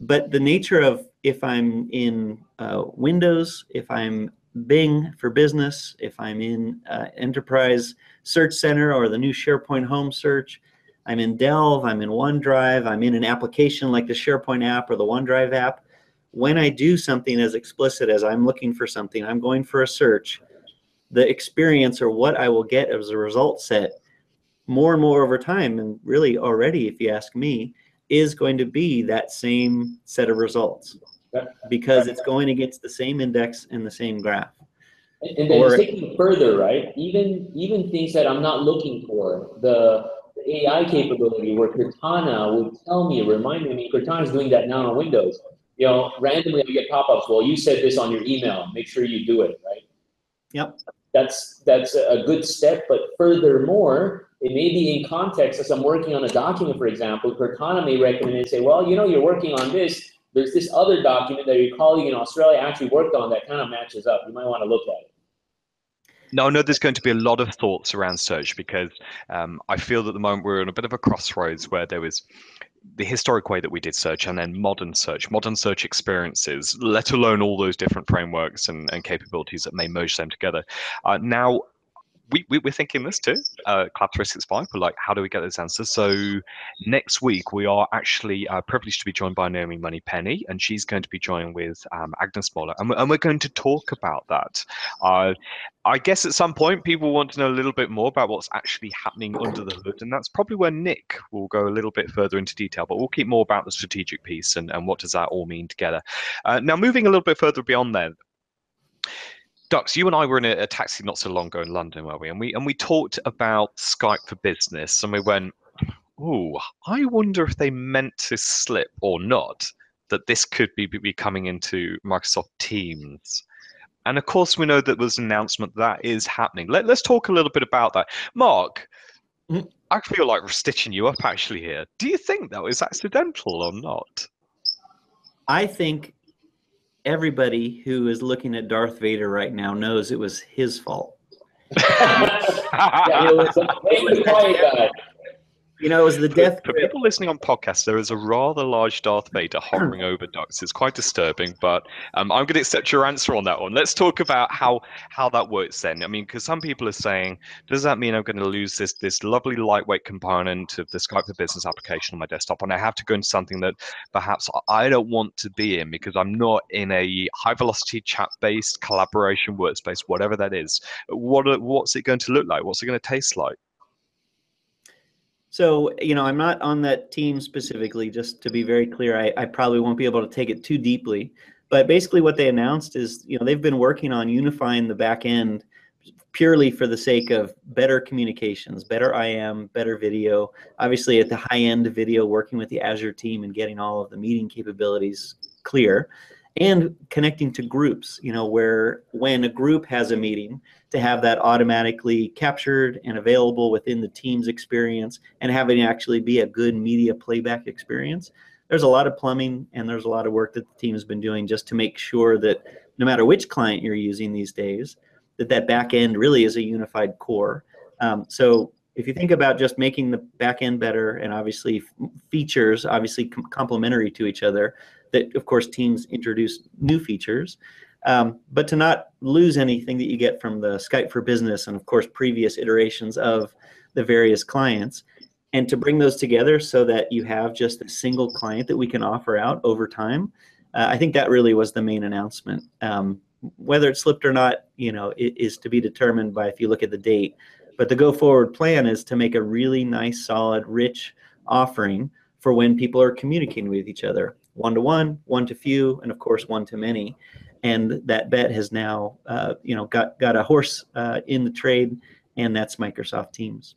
But the nature of, if I'm in uh, Windows, if I'm Bing for Business, if I'm in uh, Enterprise Search Center or the new SharePoint Home Search, I'm in Delve, I'm in OneDrive, I'm in an application like the SharePoint app or the OneDrive app. When I do something as explicit as I'm looking for something, I'm going for a search, the experience or what I will get as a result set more and more over time, and really already, if you ask me, is going to be that same set of results, because it's going against the same index and the same graph. And, and then or, taking it further, right? Even even things that I'm not looking for, the, the A I capability where Cortana would tell me, remind me, Cortana's doing that now on Windows. You know, randomly I get pop-ups. Well, you said this on your email. Make sure you do it, right? Yep. That's that's a good step, but furthermore, it may be in context. As I'm working on a document, for example, Cortana may recommend and say, well, you know, you're working on this. There's this other document that your colleague in Australia actually worked on that kind of matches up. You might want to look at it. No, no, there's going to be a lot of thoughts around search, because um, I feel that at the moment we're in a bit of a crossroads where there was the historic way that we did search and then modern search, modern search experiences, let alone all those different frameworks and, and capabilities that may merge them together. Uh, now, We, we, we're thinking this too, uh, Club three sixty-five, but like, how do we get those answers? So next week, we are actually uh, privileged to be joined by Naomi Moneypenny, and she's going to be joined with um, Agnes Moller, and we're, and we're going to talk about that. Uh, I guess at some point, people want to know a little bit more about what's actually happening under the hood, and that's probably where Nick will go a little bit further into detail, but we'll keep more about the strategic piece and, and what does that all mean together. Uh, now, moving a little bit further beyond there, Dux, you and I were in a, a taxi not so long ago in London, were we? And we and we talked about Skype for Business, and we went, "Ooh, I wonder if they meant to slip or not that this could be be coming into Microsoft Teams." And of course, we know that was an announcement that is happening. Let, let's talk a little bit about that, Mark. Mm-hmm. I feel like we're stitching you up actually here. Do you think that was accidental or not? I think everybody who is looking at Darth Vader right now knows it was his fault. yeah, it was, it was, you know, it was the death. For, for people listening on podcasts, there is a rather large Darth Vader hovering over Dux. It's quite disturbing, but um, I'm going to accept your answer on that one. Let's talk about how how that works then. I mean, because some people are saying, does that mean I'm going to lose this this lovely lightweight component of the Skype for Business application on my desktop, and I have to go into something that perhaps I don't want to be in because I'm not in a high velocity chat based collaboration workspace, whatever that is? What what's it going to look like? What's it going to taste like? So, you know, I'm not on that team specifically, just to be very clear. I, I probably won't be able to take it too deeply. But basically what they announced is, you know, they've been working on unifying the back end purely for the sake of better communications, better I M, better video. Obviously, at the high end of video, working with the Azure team and getting all of the meeting capabilities clear. And connecting to groups, you know, where when a group has a meeting, to have that automatically captured and available within the Teams experience and having it actually be a good media playback experience. There's a lot of plumbing and there's a lot of work that the team has been doing just to make sure that no matter which client you're using these days, that that back end really is a unified core. Um, so if you think about just making the back end better, and obviously features, obviously com- complementary to each other, that of course Teams introduced new features. Um, but to not lose anything that you get from the Skype for Business and, of course, previous iterations of the various clients, and to bring those together so that you have just a single client that we can offer out over time, uh, I think that really was the main announcement. Um, whether it slipped or not, you know, it is to be determined by if you look at the date. But the go-forward plan is to make a really nice, solid, rich offering for when people are communicating with each other, one-to-one, one-to-few, and of course, one-to-many. And that bet has now, uh, you know, got, got a horse uh, in the trade, and that's Microsoft Teams.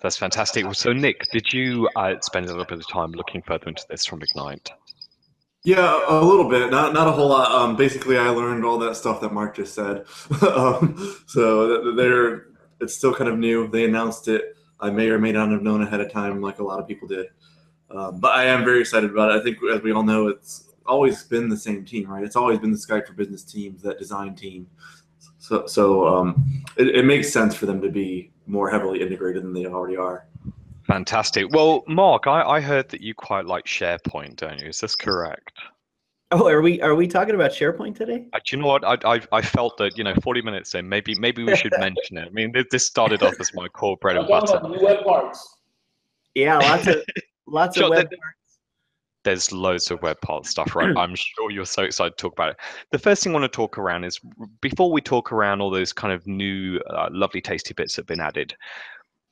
That's fantastic. So, Nick, did you uh, spend a little bit of time looking further into this from Ignite? Yeah, a little bit, not not a whole lot. Um, basically, I learned all that stuff that Mark just said. um, so they're, it's still kind of new. They announced it. I may or may not have known ahead of time, like a lot of people did. Um, but I am very excited about it. I think, as we all know, it's always been the same team, right? It's always been the Skype for Business teams, that design team. So, so um, it, it makes sense for them to be more heavily integrated than they already are. Fantastic. Well, Mark, I, I heard that you quite like SharePoint, don't you? Is this correct? Oh, are we are we talking about SharePoint today? Uh, do you know what? I, I I felt that, you know, forty minutes in, maybe maybe we should mention it. I mean, this started off as my core bread and butter. New web parts. Yeah, lots of lots sure, of web there, parts. There's loads of web part stuff, right? I'm sure you're so excited to talk about it. The first thing I want to talk around is, before we talk around all those kind of new, uh, lovely, tasty bits that have been added.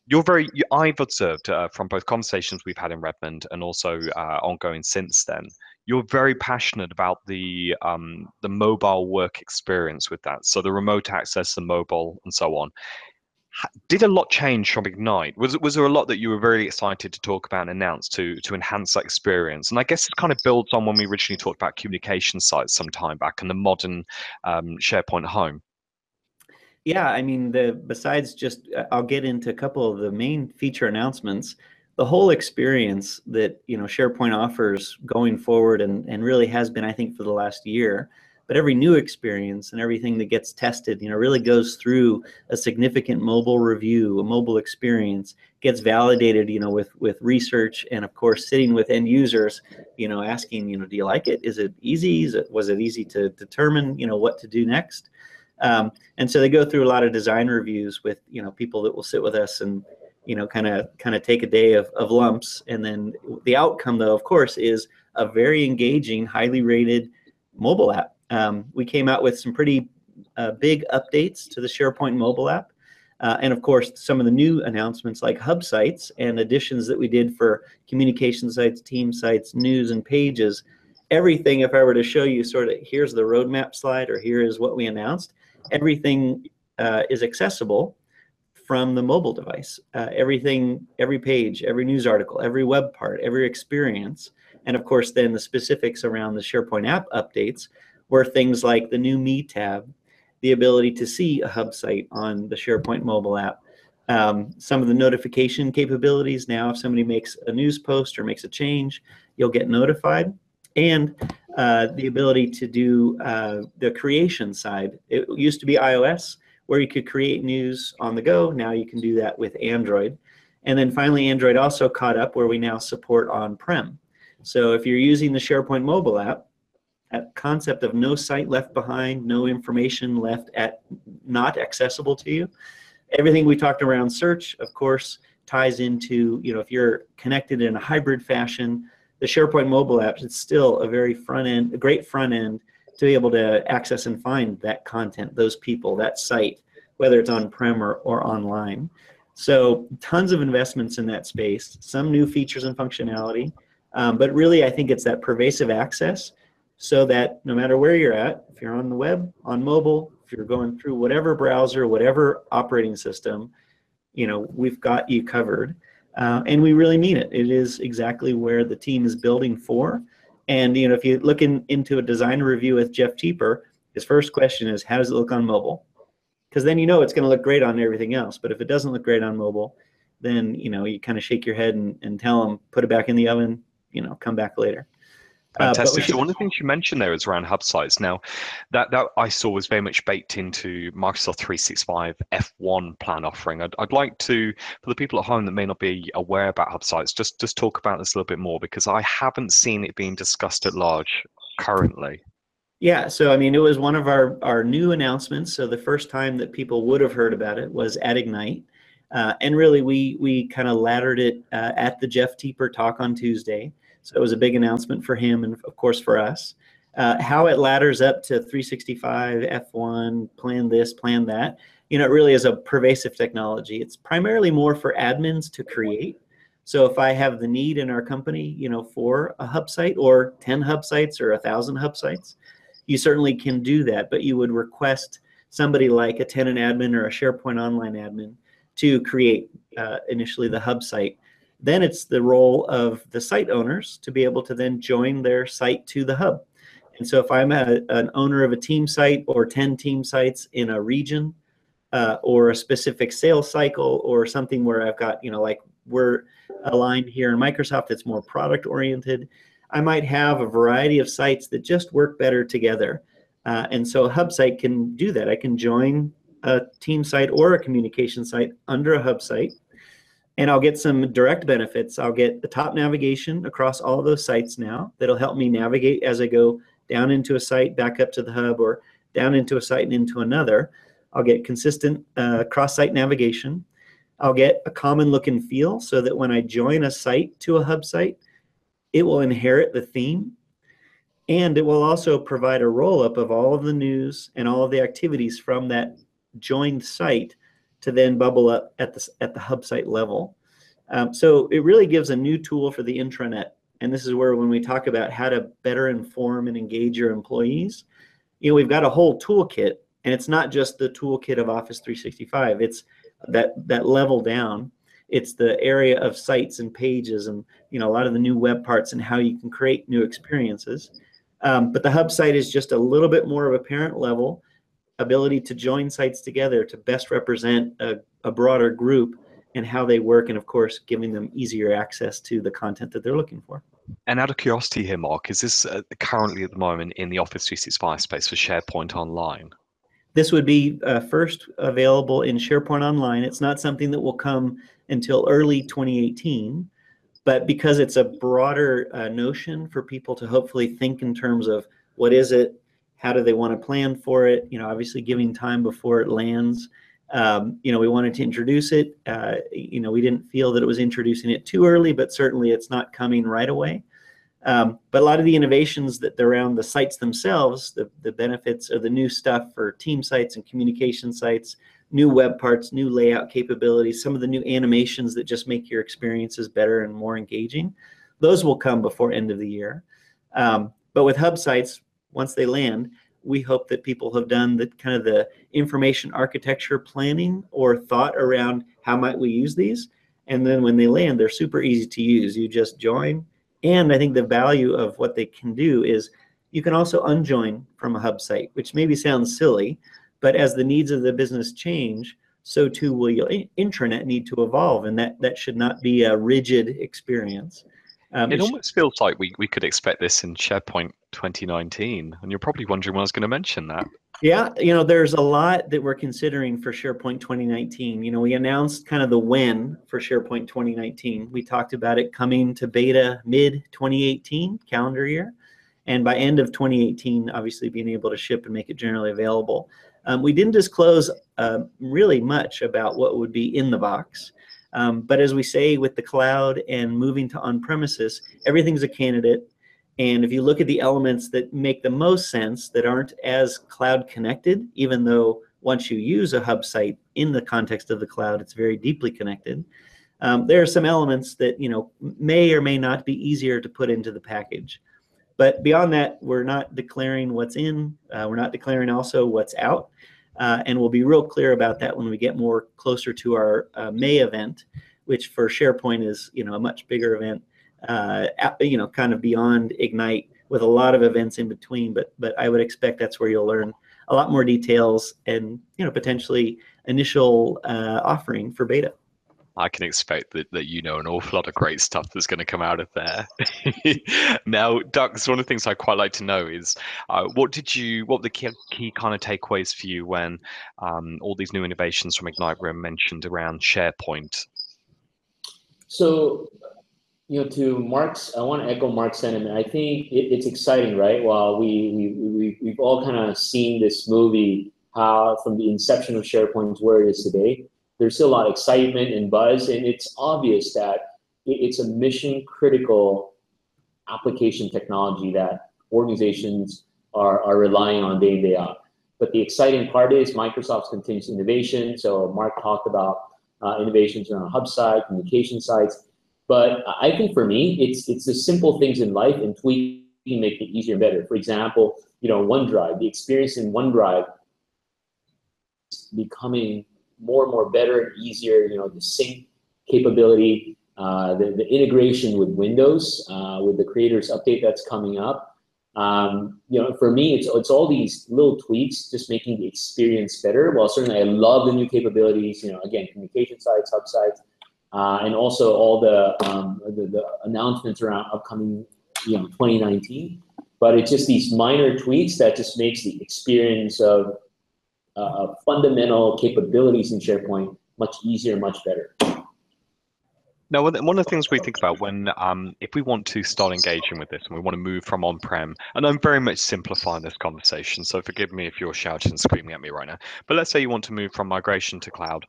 You're very, I've observed uh, from both conversations we've had in Redmond and also uh, ongoing since then, you're very passionate about the um, the mobile work experience with that. So the remote access, the mobile, and so on. Did a lot change from Ignite? Was was there a lot that you were very excited to talk about and announce to to enhance that experience? And I guess it kind of builds on when we originally talked about communication sites some time back and the modern um, SharePoint home. Yeah, I mean, the besides just, I'll get into a couple of the main feature announcements. The whole experience that, you know, SharePoint offers going forward, and, and really has been, I think, for the last year, but every new experience and everything that gets tested, you know, really goes through a significant mobile review, a mobile experience, gets validated, you know, with, with research and, of course, sitting with end users, you know, asking, you know, do you like it? Is it easy? Is it, was it easy to determine, you know, what to do next? Um, and so they go through a lot of design reviews with, you know, people that will sit with us and, you know, kind of kind of take a day of, of lumps. And then the outcome, though, of course, is a very engaging, highly rated mobile app. Um, we came out with some pretty uh, big updates to the SharePoint mobile app. Uh, and, of course, some of the new announcements like hub sites and additions that we did for communication sites, team sites, news and pages. Everything, if I were to show you sort of here's the roadmap slide or here is what we announced, everything uh, is accessible from the mobile device. Uh, everything, every page, every news article, every web part, every experience. And of course, then the specifics around the SharePoint app updates were things like the new Me tab, the ability to see a hub site on the SharePoint mobile app, um, some of the notification capabilities. Now, if somebody makes a news post or makes a change, you'll get notified. And uh, the ability to do uh, the creation side. It used to be iOS, where you could create news on the go. Now you can do that with Android. And then finally, Android also caught up, where we now support on-prem. So if you're using the SharePoint mobile app, that concept of no site left behind, no information left at not accessible to you. Everything we talked around search, of course, ties into, you know, if you're connected in a hybrid fashion, the SharePoint mobile apps, it's still a very front end, a great front end to be able to access and find that content, those people, that site, whether it's on-prem or, or online. So tons of investments in that space, some new features and functionality, um, but really I think it's that pervasive access so that no matter where you're at, if you're on the web, on mobile, if you're going through whatever browser, whatever operating system, you know, we've got you covered. Uh, and we really mean it. It is exactly where the team is building for. And, you know, if you look in, into a design review with Jeff Teper, his first question is, how does it look on mobile? Because then you know it's going to look great on everything else. But if it doesn't look great on mobile, then, you know, you kind of shake your head and, and tell them, put it back in the oven, you know, come back later. Fantastic. Uh, so one of the things you mentioned there is around hub sites. Now, that, that I saw was very much baked into Microsoft three sixty-five F one plan offering. I'd, I'd like to, for the people at home that may not be aware about hub sites, just, just talk about this a little bit more, because I haven't seen it being discussed at large currently. Yeah, so I mean, it was one of our, our new announcements. So the first time that people would have heard about it was at Ignite. Uh, and really, we, we kind of laddered it uh, at the Jeff Teper talk on Tuesday. So it was a big announcement for him and, of course, for us. Uh, how it ladders up to three sixty-five, F one, plan this, plan that, you know, it really is a pervasive technology. It's primarily more for admins to create, So if I have the need in our company, you know, for a hub site or ten hub sites or a thousand hub sites, you certainly can do that, but you would request somebody like a tenant admin or a SharePoint Online admin to create uh, initially the hub site. Then it's the role of the site owners to be able to then join their site to the hub. And so if I'm a, an owner of a team site or ten team sites in a region uh, or a specific sales cycle or something where I've got, you know, like we're aligned here in Microsoft, it's more product oriented, I might have a variety of sites that just work better together. Uh, and so a hub site can do that. I can join a team site or a communication site under a hub site, and I'll get some direct benefits. I'll get the top navigation across all those sites now that'll help me navigate as I go down into a site, back up to the hub, or down into a site and into another. I'll get consistent uh, cross-site navigation. I'll get a common look and feel so that when I join a site to a hub site, it will inherit the theme. And it will also provide a roll-up of all of the news and all of the activities from that joined site to then bubble up at the, at the hub site level. Um, so it really gives a new tool for the intranet. And this is where when we talk about how to better inform and engage your employees, you know, we've got a whole toolkit, and it's not just the toolkit of Office three sixty-five. It's that, that level down. It's the area of sites and pages and, you know, a lot of the new web parts and how you can create new experiences. Um, but the hub site is just a little bit more of a parent level ability to join sites together to best represent a, a broader group and how they work, and of course giving them easier access to the content that they're looking for. And out of curiosity here, Mark, is this uh, currently at the moment in the Office three sixty-five space for SharePoint Online? This would be uh, first available in SharePoint Online. It's not something that will come until early twenty eighteen, but because it's a broader uh, notion for people to hopefully think in terms of what is it, how do they want to plan for it, you know, obviously giving time before it lands. Um, you know, we wanted to introduce it. Uh, you know, we didn't feel that it was introducing it too early, but certainly it's not coming right away. Um, but a lot of the innovations that are around the sites themselves, the, the benefits of the new stuff for team sites and communication sites, new web parts, new layout capabilities, some of the new animations that just make your experiences better and more engaging, those will come before end of the year. Um, but with hub sites, once they land, we hope that people have done the kind of the information architecture planning or thought around how might we use these. And then when they land, they're super easy to use. You just join. And I think the value of what they can do is you can also unjoin from a hub site, which maybe sounds silly, but as the needs of the business change, so too will your intranet need to evolve. And that, that should not be a rigid experience. Um, it almost feels like we, we could expect this in SharePoint twenty nineteen, and you're probably wondering when I was going to mention that. Yeah, you know, there's a lot that we're considering for SharePoint twenty nineteen. You know, we announced kind of the when for SharePoint twenty nineteen. We talked about it coming to beta mid twenty eighteen calendar year, and by end of twenty eighteen, obviously being able to ship and make it generally available. Um, we didn't disclose uh, really much about what would be in the box. Um, but as we say, with the cloud and moving to on-premises, everything's a candidate. And if you look at the elements that make the most sense that aren't as cloud connected, even though once you use a hub site in the context of the cloud, it's very deeply connected. Um, there are some elements that, you know, may or may not be easier to put into the package. But beyond that, we're not declaring what's in. Uh, we're not declaring also what's out. Uh, and we'll be real clear about that when we get more closer to our uh, May event, which for SharePoint is, you know, a much bigger event, uh, you know, kind of beyond Ignite with a lot of events in between. But but I would expect that's where you'll learn a lot more details and, you know, potentially initial uh, offering for beta. I can expect that, that, you know, an awful lot of great stuff that's going to come out of there. Now, Docs, one of the things I quite like to know is uh, what did you, what were the key, key kind of takeaways for you when um, all these new innovations from Ignite were mentioned around SharePoint? So, you know, to Mark's, I want to echo Mark's sentiment. I think it, it's exciting, right? While we, we, we, we've all kind of seen this movie, how from the inception of SharePoint to where it is today, there's still a lot of excitement and buzz, and it's obvious that it's a mission-critical application technology that organizations are, are relying on day in, day out. But the exciting part is Microsoft's continuous innovation. So Mark talked about uh, innovations around hub site, communication sites. But I think for me, it's it's the simple things in life, and tweaking make it easier and better. For example, you know, OneDrive, the experience in OneDrive is becoming more and more better and easier. You know, the sync capability, uh, the, the integration with Windows, uh, with the creators update that's coming up. Um, you know, for me, it's it's all these little tweaks, just making the experience better. Well, certainly I love the new capabilities. You know, again, communication sites, hub sites. Uh, and also all the, um, the the announcements around upcoming, you know, twenty nineteen. But it's just these minor tweaks that just makes the experience of uh, fundamental capabilities in SharePoint much easier, much better. Now, one of the things we think about when, um, if we want to start engaging with this and we want to move from on-prem, and I'm very much simplifying this conversation, so forgive me if you're shouting and screaming at me right now, but let's say you want to move from migration to cloud.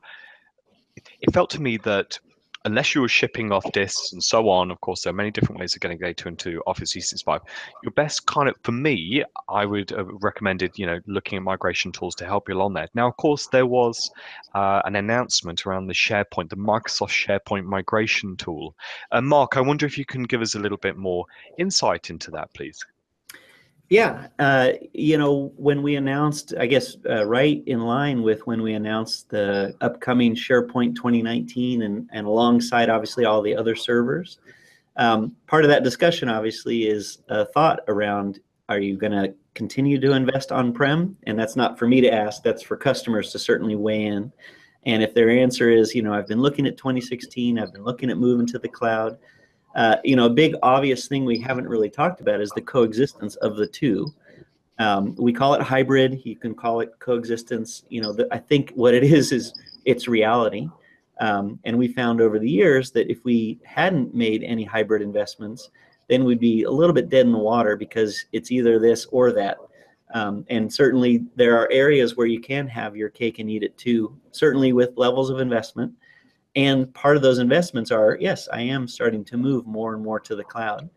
It felt to me that unless you were shipping off disks and so on, of course, there are many different ways of getting data into Office three sixty-five. Your best kind of, for me, I would have recommended, you know, looking at migration tools to help you along there. Now, of course, there was uh, an announcement around the SharePoint, the Microsoft SharePoint migration tool. And uh, Mark, I wonder if you can give us a little bit more insight into that, please. Yeah, uh, you know, when we announced, I guess, uh, right in line with when we announced the upcoming SharePoint twenty nineteen and, and alongside, obviously, all the other servers, um, part of that discussion, obviously, is a thought around, are you going to continue to invest on-prem? And that's not for me to ask, that's for customers to certainly weigh in. And if their answer is, you know, I've been looking at twenty sixteen, I've been looking at moving to the cloud, Uh, you know, a big obvious thing we haven't really talked about is the coexistence of the two. Um, we call it hybrid. You can call it coexistence. You know, the, I think what it is is it's reality. Um, and we found over the years that if we hadn't made any hybrid investments, then we'd be a little bit dead in the water because it's either this or that. Um, and certainly there are areas where you can have your cake and eat it too, certainly with levels of investment. And part of those investments are, yes, I am starting to move more and more to the cloud.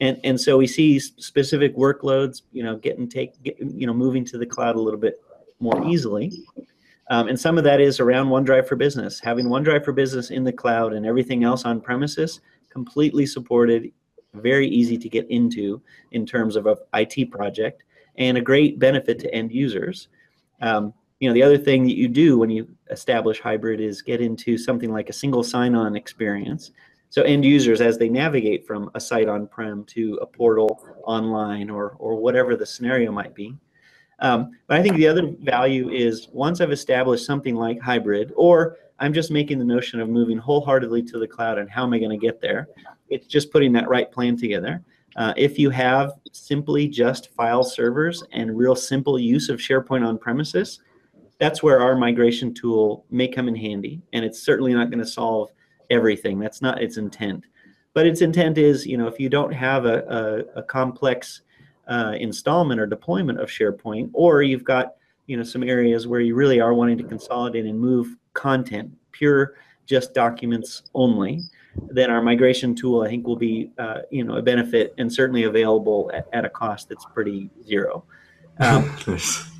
And, and so we see specific workloads, you know, getting take, get, you know, moving to the cloud a little bit more easily. Um, and some of that is around OneDrive for Business. Having OneDrive for Business in the cloud and everything else on premises, completely supported, very easy to get into in terms of an I T project, and a great benefit to end users. Um, You know, the other thing that you do when you establish hybrid is get into something like a single sign-on experience. So end users, as they navigate from a site on-prem to a portal online or, or whatever the scenario might be. Um, but I think the other value is once I've established something like hybrid, or I'm just making the notion of moving wholeheartedly to the cloud and how am I going to get there? It's just putting that right plan together. Uh, if you have simply just file servers and real simple use of SharePoint on premises, that's where our migration tool may come in handy, and it's certainly not going to solve everything. That's not its intent. But its intent is, you know, if you don't have a, a, a complex uh, installment or deployment of SharePoint, or you've got, you know, some areas where you really are wanting to consolidate and move content, pure just documents only, then our migration tool, I think, will be, uh, you know, a benefit and certainly available at, at a cost that's pretty zero. Um,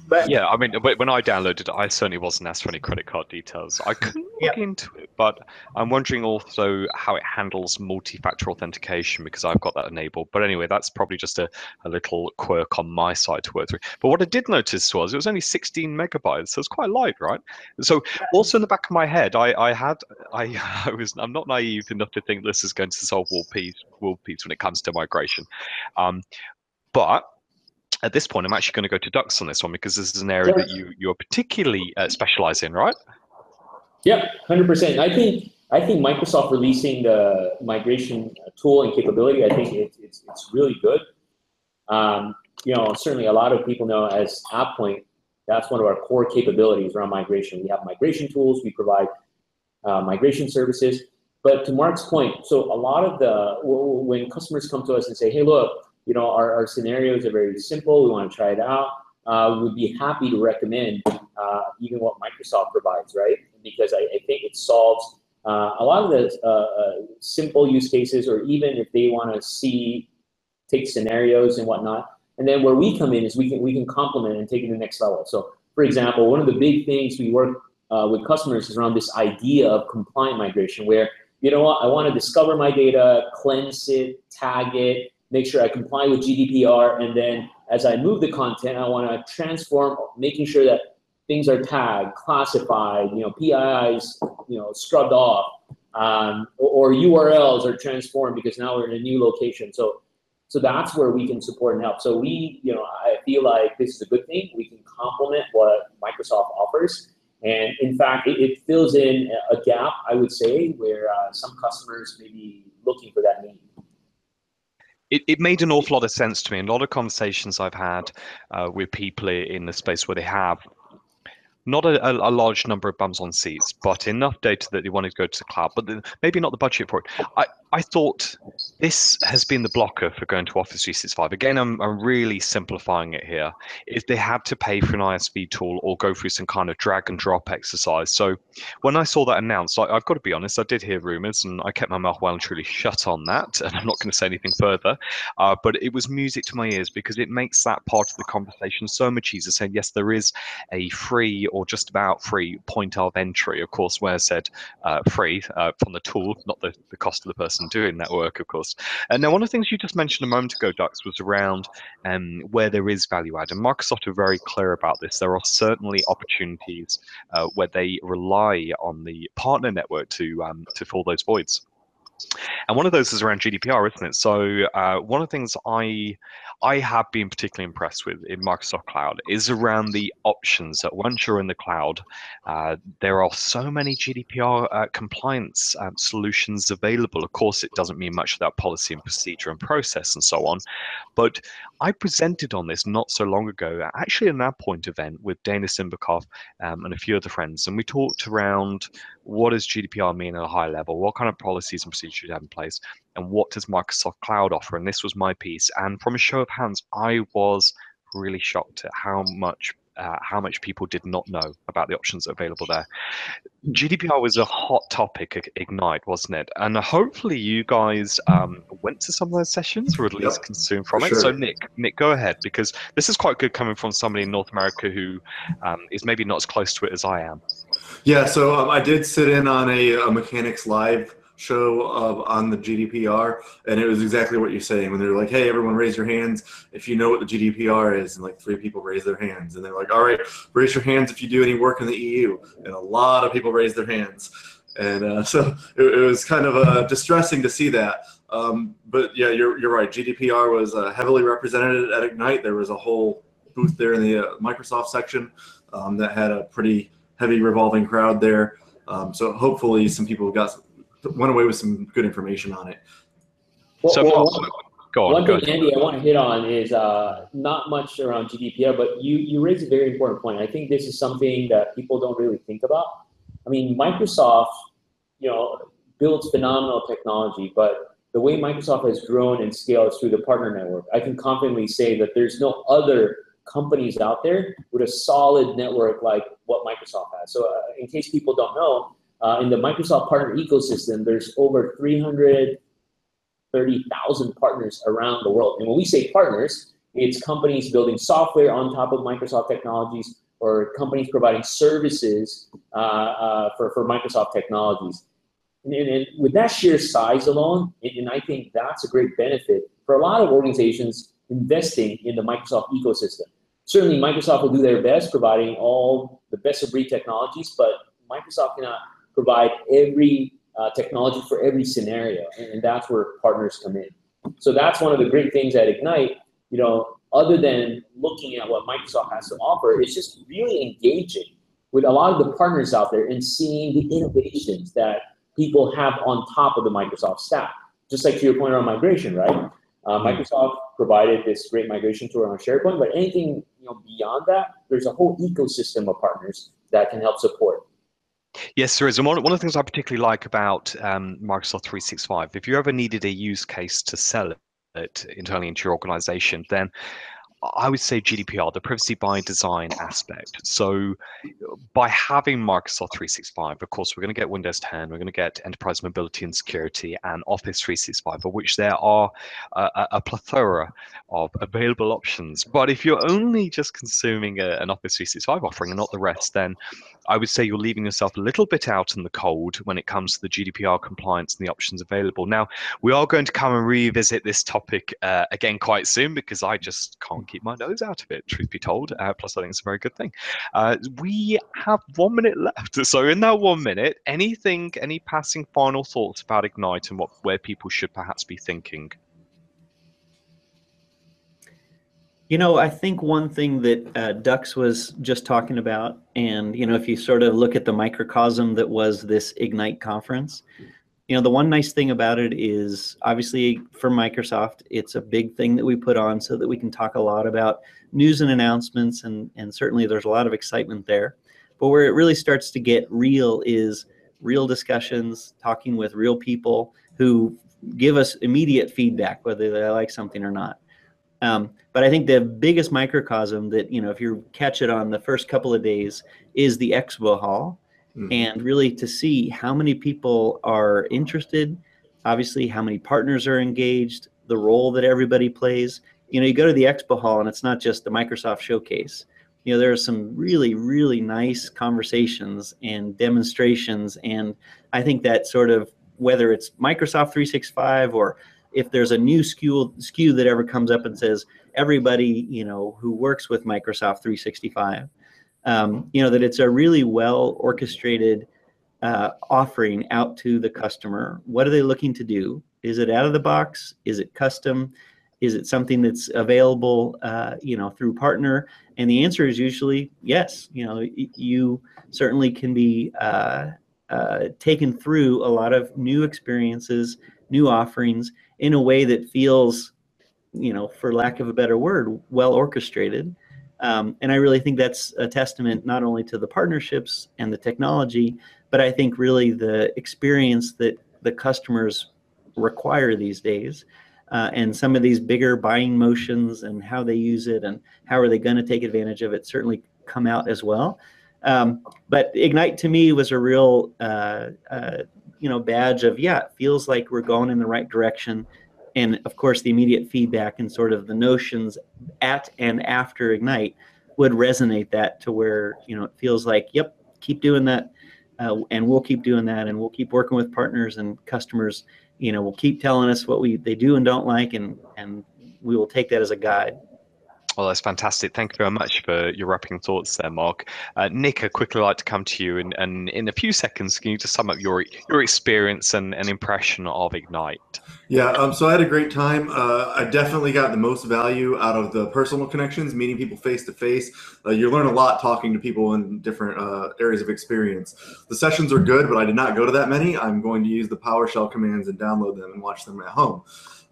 But, yeah, I mean, when I downloaded it, I certainly wasn't asked for any credit card details. I couldn't look yeah. into it, but I'm wondering also how it handles multi-factor authentication because I've got that enabled. But anyway, that's probably just a, a little quirk on my side to work through. But what I did notice was it was only sixteen megabytes, so it's quite light, right? So also in the back of my head, I, I had, I, I was, I'm not naive enough to think this is going to solve world peace, world peace when it comes to migration, um, but. At this point, I'm actually going to go to Docs on this one because this is an area that you you're particularly uh, specialized in, right? Yeah, one hundred percent. I think I think Microsoft releasing the migration tool and capability, I think it, it's it's really good. Um, you know, certainly a lot of people know as AppPoint, that's one of our core capabilities around migration. We have migration tools, we provide uh, migration services. But to Mark's point, so a lot of the when customers come to us and say, "Hey, look." You know, our, our scenarios are very simple. We want to try it out. Uh, we'd be happy to recommend uh, even what Microsoft provides, right? Because I, I think it solves uh, a lot of the uh, uh, simple use cases, or even if they want to see, take scenarios and whatnot. And then where we come in is we can we can complement and take it to the next level. So, for example, one of the big things we work uh, with customers is around this idea of compliant migration, where you know what, I want to discover my data, cleanse it, tag it, make sure I comply with G D P R, and then as I move the content, I want to transform, making sure that things are tagged, classified, you know, P I Is, you know, scrubbed off, um, or, or U R Ls are transformed because now we're in a new location. So, so that's where we can support and help. So we, you know, I feel like this is a good thing. We can complement what Microsoft offers. And in fact, it, it fills in a gap, I would say, where uh, some customers may be looking for that need. It, it made an awful lot of sense to me. A lot of conversations I've had uh, with people in the space where they have not a, a large number of bums on seats, but enough data that they wanted to go to the cloud, but the, maybe not the budget for it. I, I thought this has been the blocker for going to Office three sixty-five. Again, I'm, I'm really simplifying it here. If they have to pay for an I S V tool or go through some kind of drag and drop exercise. So when I saw that announced, I, I've got to be honest, I did hear rumors and I kept my mouth well and truly shut on that. And I'm not going to say anything further, uh, but it was music to my ears because it makes that part of the conversation so much easier. Saying, yes, there is a free or just about free point of entry, of course, where I said uh, free uh, from the tool, not the, the cost of the person doing that work, of course. And now one of the things you just mentioned a moment ago, Dux, was around um, where there is value add. And Microsoft are very clear about this. There are certainly opportunities uh, where they rely on the partner network to, um, to fill those voids. And one of those is around G D P R, isn't it? So uh, one of the things I I have been particularly impressed with in Microsoft Cloud is around the options that once you're in the cloud, uh, there are so many G D P R uh, compliance um, solutions available. Of course, it doesn't mean much without policy and procedure and process and so on. But I presented on this not so long ago, actually at an AppPoint event with Dana Simbakov um, and a few other friends, and we talked around what does G D P R mean at a high level, what kind of policies and procedures should have in place, and what does Microsoft Cloud offer? And this was my piece. And from a show of hands, I was really shocked at how much uh, how much people did not know about the options available there. G D P R was a hot topic at Ignite, wasn't it? And hopefully you guys um, went to some of those sessions, or at least yeah, consumed from it. Sure. So Nick, Nick, go ahead, because this is quite good coming from somebody in North America who um, is maybe not as close to it as I am. Yeah, so um, I did sit in on a, a Mechanics Live show of on the G D P R, and it was exactly what you're saying when they're like, hey, everyone raise your hands if you know what the G D P R is, and like three people raise their hands, and they're like, all right, raise your hands if you do any work in the E U, and a lot of people raise their hands. And uh, so it, it was kind of uh, distressing to see that, um, but yeah, you're, you're right, G D P R was uh, heavily represented at Ignite. There was a whole booth there in the uh, Microsoft section um, that had a pretty heavy revolving crowd there, um, so hopefully some people got some went away with some good information on it. Well, so, well, one, go on, one go thing, ahead. Andy, I want to hit on is uh, not much around G D P R, but you, you raise a very important point. I think this is something that people don't really think about. I mean, Microsoft, you know, builds phenomenal technology, but the way Microsoft has grown and scaled is through the partner network. I can confidently say that there's no other companies out there with a solid network like what Microsoft has. So uh, in case people don't know, Uh, in the Microsoft partner ecosystem, there's over three hundred thirty thousand partners around the world. And when we say partners, it's companies building software on top of Microsoft technologies, or companies providing services uh, uh, for, for Microsoft technologies. And, and, and with that sheer size alone, and, and I think that's a great benefit for a lot of organizations investing in the Microsoft ecosystem. Certainly Microsoft will do their best providing all the best of breed technologies, but Microsoft cannot provide every uh, technology for every scenario, and, and that's where partners come in. So that's one of the great things at Ignite, you know, other than looking at what Microsoft has to offer, it's just really engaging with a lot of the partners out there and seeing the innovations that people have on top of the Microsoft stack. Just like to your point around migration, right? Uh, Microsoft provided this great migration tool on SharePoint, but anything you know beyond that, there's a whole ecosystem of partners that can help support. Yes, there is. And one, one of the things I particularly like about um, Microsoft three sixty-five, if you ever needed a use case to sell it internally into your organization, then I would say G D P R, the privacy by design aspect. So by having Microsoft three sixty-five, of course, we're going to get Windows ten, we're going to get Enterprise Mobility and Security and Office three sixty-five, for which there are a, a plethora of available options. But if you're only just consuming a, an Office three sixty-five offering and not the rest, then I would say you're leaving yourself a little bit out in the cold when it comes to the G D P R compliance and the options available. Now, we are going to come and revisit this topic uh, again quite soon, because I just can't keep my nose out of it, truth be told. Uh, plus, I think it's a very good thing. Uh, we have one minute left. So in that one minute, anything, any passing final thoughts about Ignite and what where people should perhaps be thinking? You know, I think one thing that uh, Dux was just talking about, and, you know, if you sort of look at the microcosm that was this Ignite conference, you know, the one nice thing about it is, obviously, for Microsoft, it's a big thing that we put on so that we can talk a lot about news and announcements, and, and certainly there's a lot of excitement there. But where it really starts to get real is real discussions, talking with real people who give us immediate feedback, whether they like something or not. Um, but I think the biggest microcosm that, you know, if you catch it on the first couple of days, is the expo hall. Mm-hmm. And really to see how many people are interested, obviously how many partners are engaged, the role that everybody plays. You know, you go to the expo hall and it's not just the Microsoft showcase. You know, there are some really, really nice conversations and demonstrations. And I think that sort of, whether it's Microsoft three sixty-five, or if there's a new S K U S K U that ever comes up and says, everybody, you know, who works with Microsoft three sixty-five, Um, you know, that it's a really well orchestrated uh, offering out to the customer. What are they looking to do? Is it out of the box? Is it custom? Is it something that's available, uh, you know, through partner? And the answer is usually yes. You know, you certainly can be uh, uh, taken through a lot of new experiences, new offerings in a way that feels, you know, for lack of a better word, well orchestrated. Um, and I really think that's a testament not only to the partnerships and the technology, but I think really the experience that the customers require these days, uh, and some of these bigger buying motions and how they use it and how are they going to take advantage of it certainly come out as well. Um, but Ignite to me was a real uh, uh, you know, badge of, yeah, it feels like we're going in the right direction. And of course, the immediate feedback and sort of the notions at and after Ignite would resonate that to where, you know, it feels like, yep, keep doing that, uh, and we'll keep doing that, and we'll keep working with partners and customers. You know, will keep telling us what we they do and don't like, and and we will take that as a guide. Well, that's fantastic. Thank you very much for your wrapping thoughts there, Mark. Uh, Nick, I'd quickly like to come to you, and, and in a few seconds, can you just sum up your your experience and, and impression of Ignite? Yeah, um, so I had a great time. Uh, I definitely got the most value out of the personal connections, meeting people face to face. Uh, you learn a lot talking to people in different uh, areas of experience. The sessions are good, but I did not go to that many. I'm going to use the PowerShell commands and download them and watch them at home.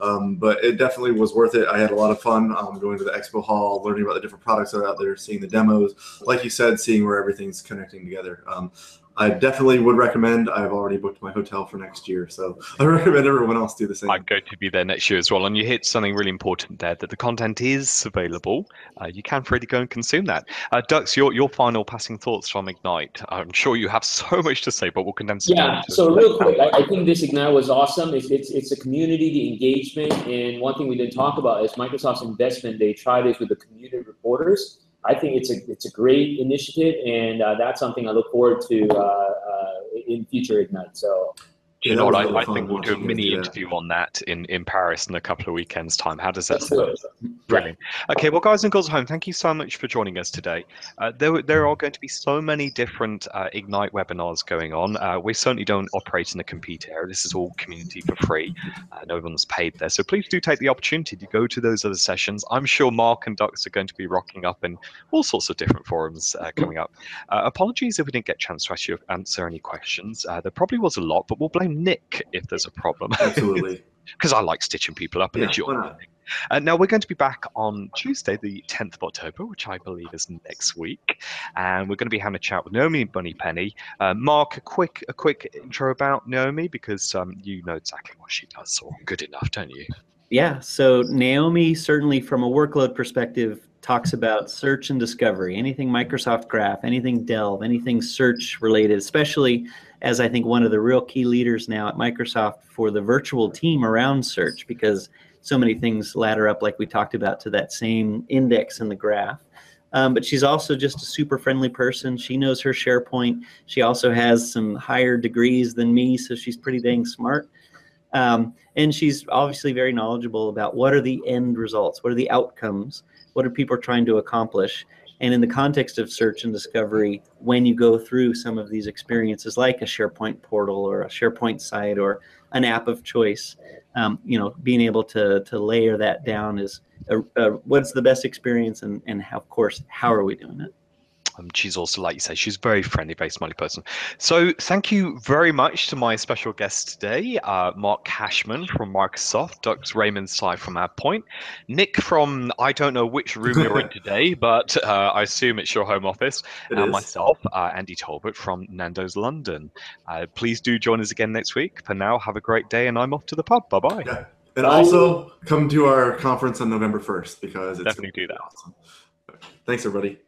Um, but it definitely was worth it. I had a lot of fun um, going to the expo hall, learning about the different products that are out there, seeing the demos, like you said, seeing where everything's connecting together. Um, I definitely would recommend. I've already booked my hotel for next year, so I recommend everyone else do the same. I'm going to be there next year as well, and you hit something really important there, that the content is available. Uh, you can freely go and consume that. Uh, Dux, your, your final passing thoughts from Ignite. I'm sure you have so much to say, but we'll condense it. Yeah, so real quick, I, I think this Ignite was awesome. It's, it's, it's a community, the engagement, and one thing we didn't talk about is Microsoft's investment. They tried this with the community reporters. I think it's a it's a great initiative, and uh, that's something I look forward to uh, uh, in future Ignite. So, you know, I, I think we'll do a mini interview on that in, in Paris in a couple of weekends' time. How does that sound? Brilliant. Okay, well, guys and girls at home, thank you so much for joining us today. Uh, there, there are going to be so many different uh, Ignite webinars going on. Uh, we certainly don't operate in a compete area. This is all community for free. Uh, no one's paid there. So please do take the opportunity to go to those other sessions. I'm sure Mark and Dux are going to be rocking up in all sorts of different forums uh, coming up. Uh, apologies if we didn't get a chance to actually answer any questions. Uh, there probably was a lot, but we'll blame Nick if there's a problem. Absolutely. Because I like stitching people up, and yeah, it's your thing. Uh, now, we're going to be back on Tuesday, the tenth of October, which I believe is next week. And we're going to be having a chat with Naomi Moneypenny. Uh, Mark, a quick a quick intro about Naomi, because um, you know exactly what she does, so good enough, don't you? Yeah, so Naomi, certainly from a workload perspective, talks about search and discovery, anything Microsoft Graph, anything Delve, anything search related, especially as I think one of the real key leaders now at Microsoft for the virtual team around search, because so many things ladder up, like we talked about, to that same index in the graph. Um, but she's also just a super friendly person. She knows her SharePoint. She also has some higher degrees than me, so she's pretty dang smart. Um, and she's obviously very knowledgeable about what are the end results, what are the outcomes, what are people trying to accomplish. And in the context of search and discovery, when you go through some of these experiences like a SharePoint portal or a SharePoint site or an app of choice, um, you know, being able to, to layer that down is a, a, what's the best experience and, and how, of course, how are we doing it? Um, she's also, like you say, she's a very friendly, very smiley person. So thank you very much to my special guests today, uh, Mark Cashman from Microsoft, Doug Raymond Sy from AppPoint, Nick from, I don't know which room you're in today, but uh, I assume it's your home office, it and is. myself, uh, Andy Talbot from Nando's London. Uh, please do join us again next week. For now, have a great day, and I'm off to the pub. Bye-bye. Yeah. And Bye. Also come to our conference on November first, because it's definitely do that. Awesome. Thanks, everybody.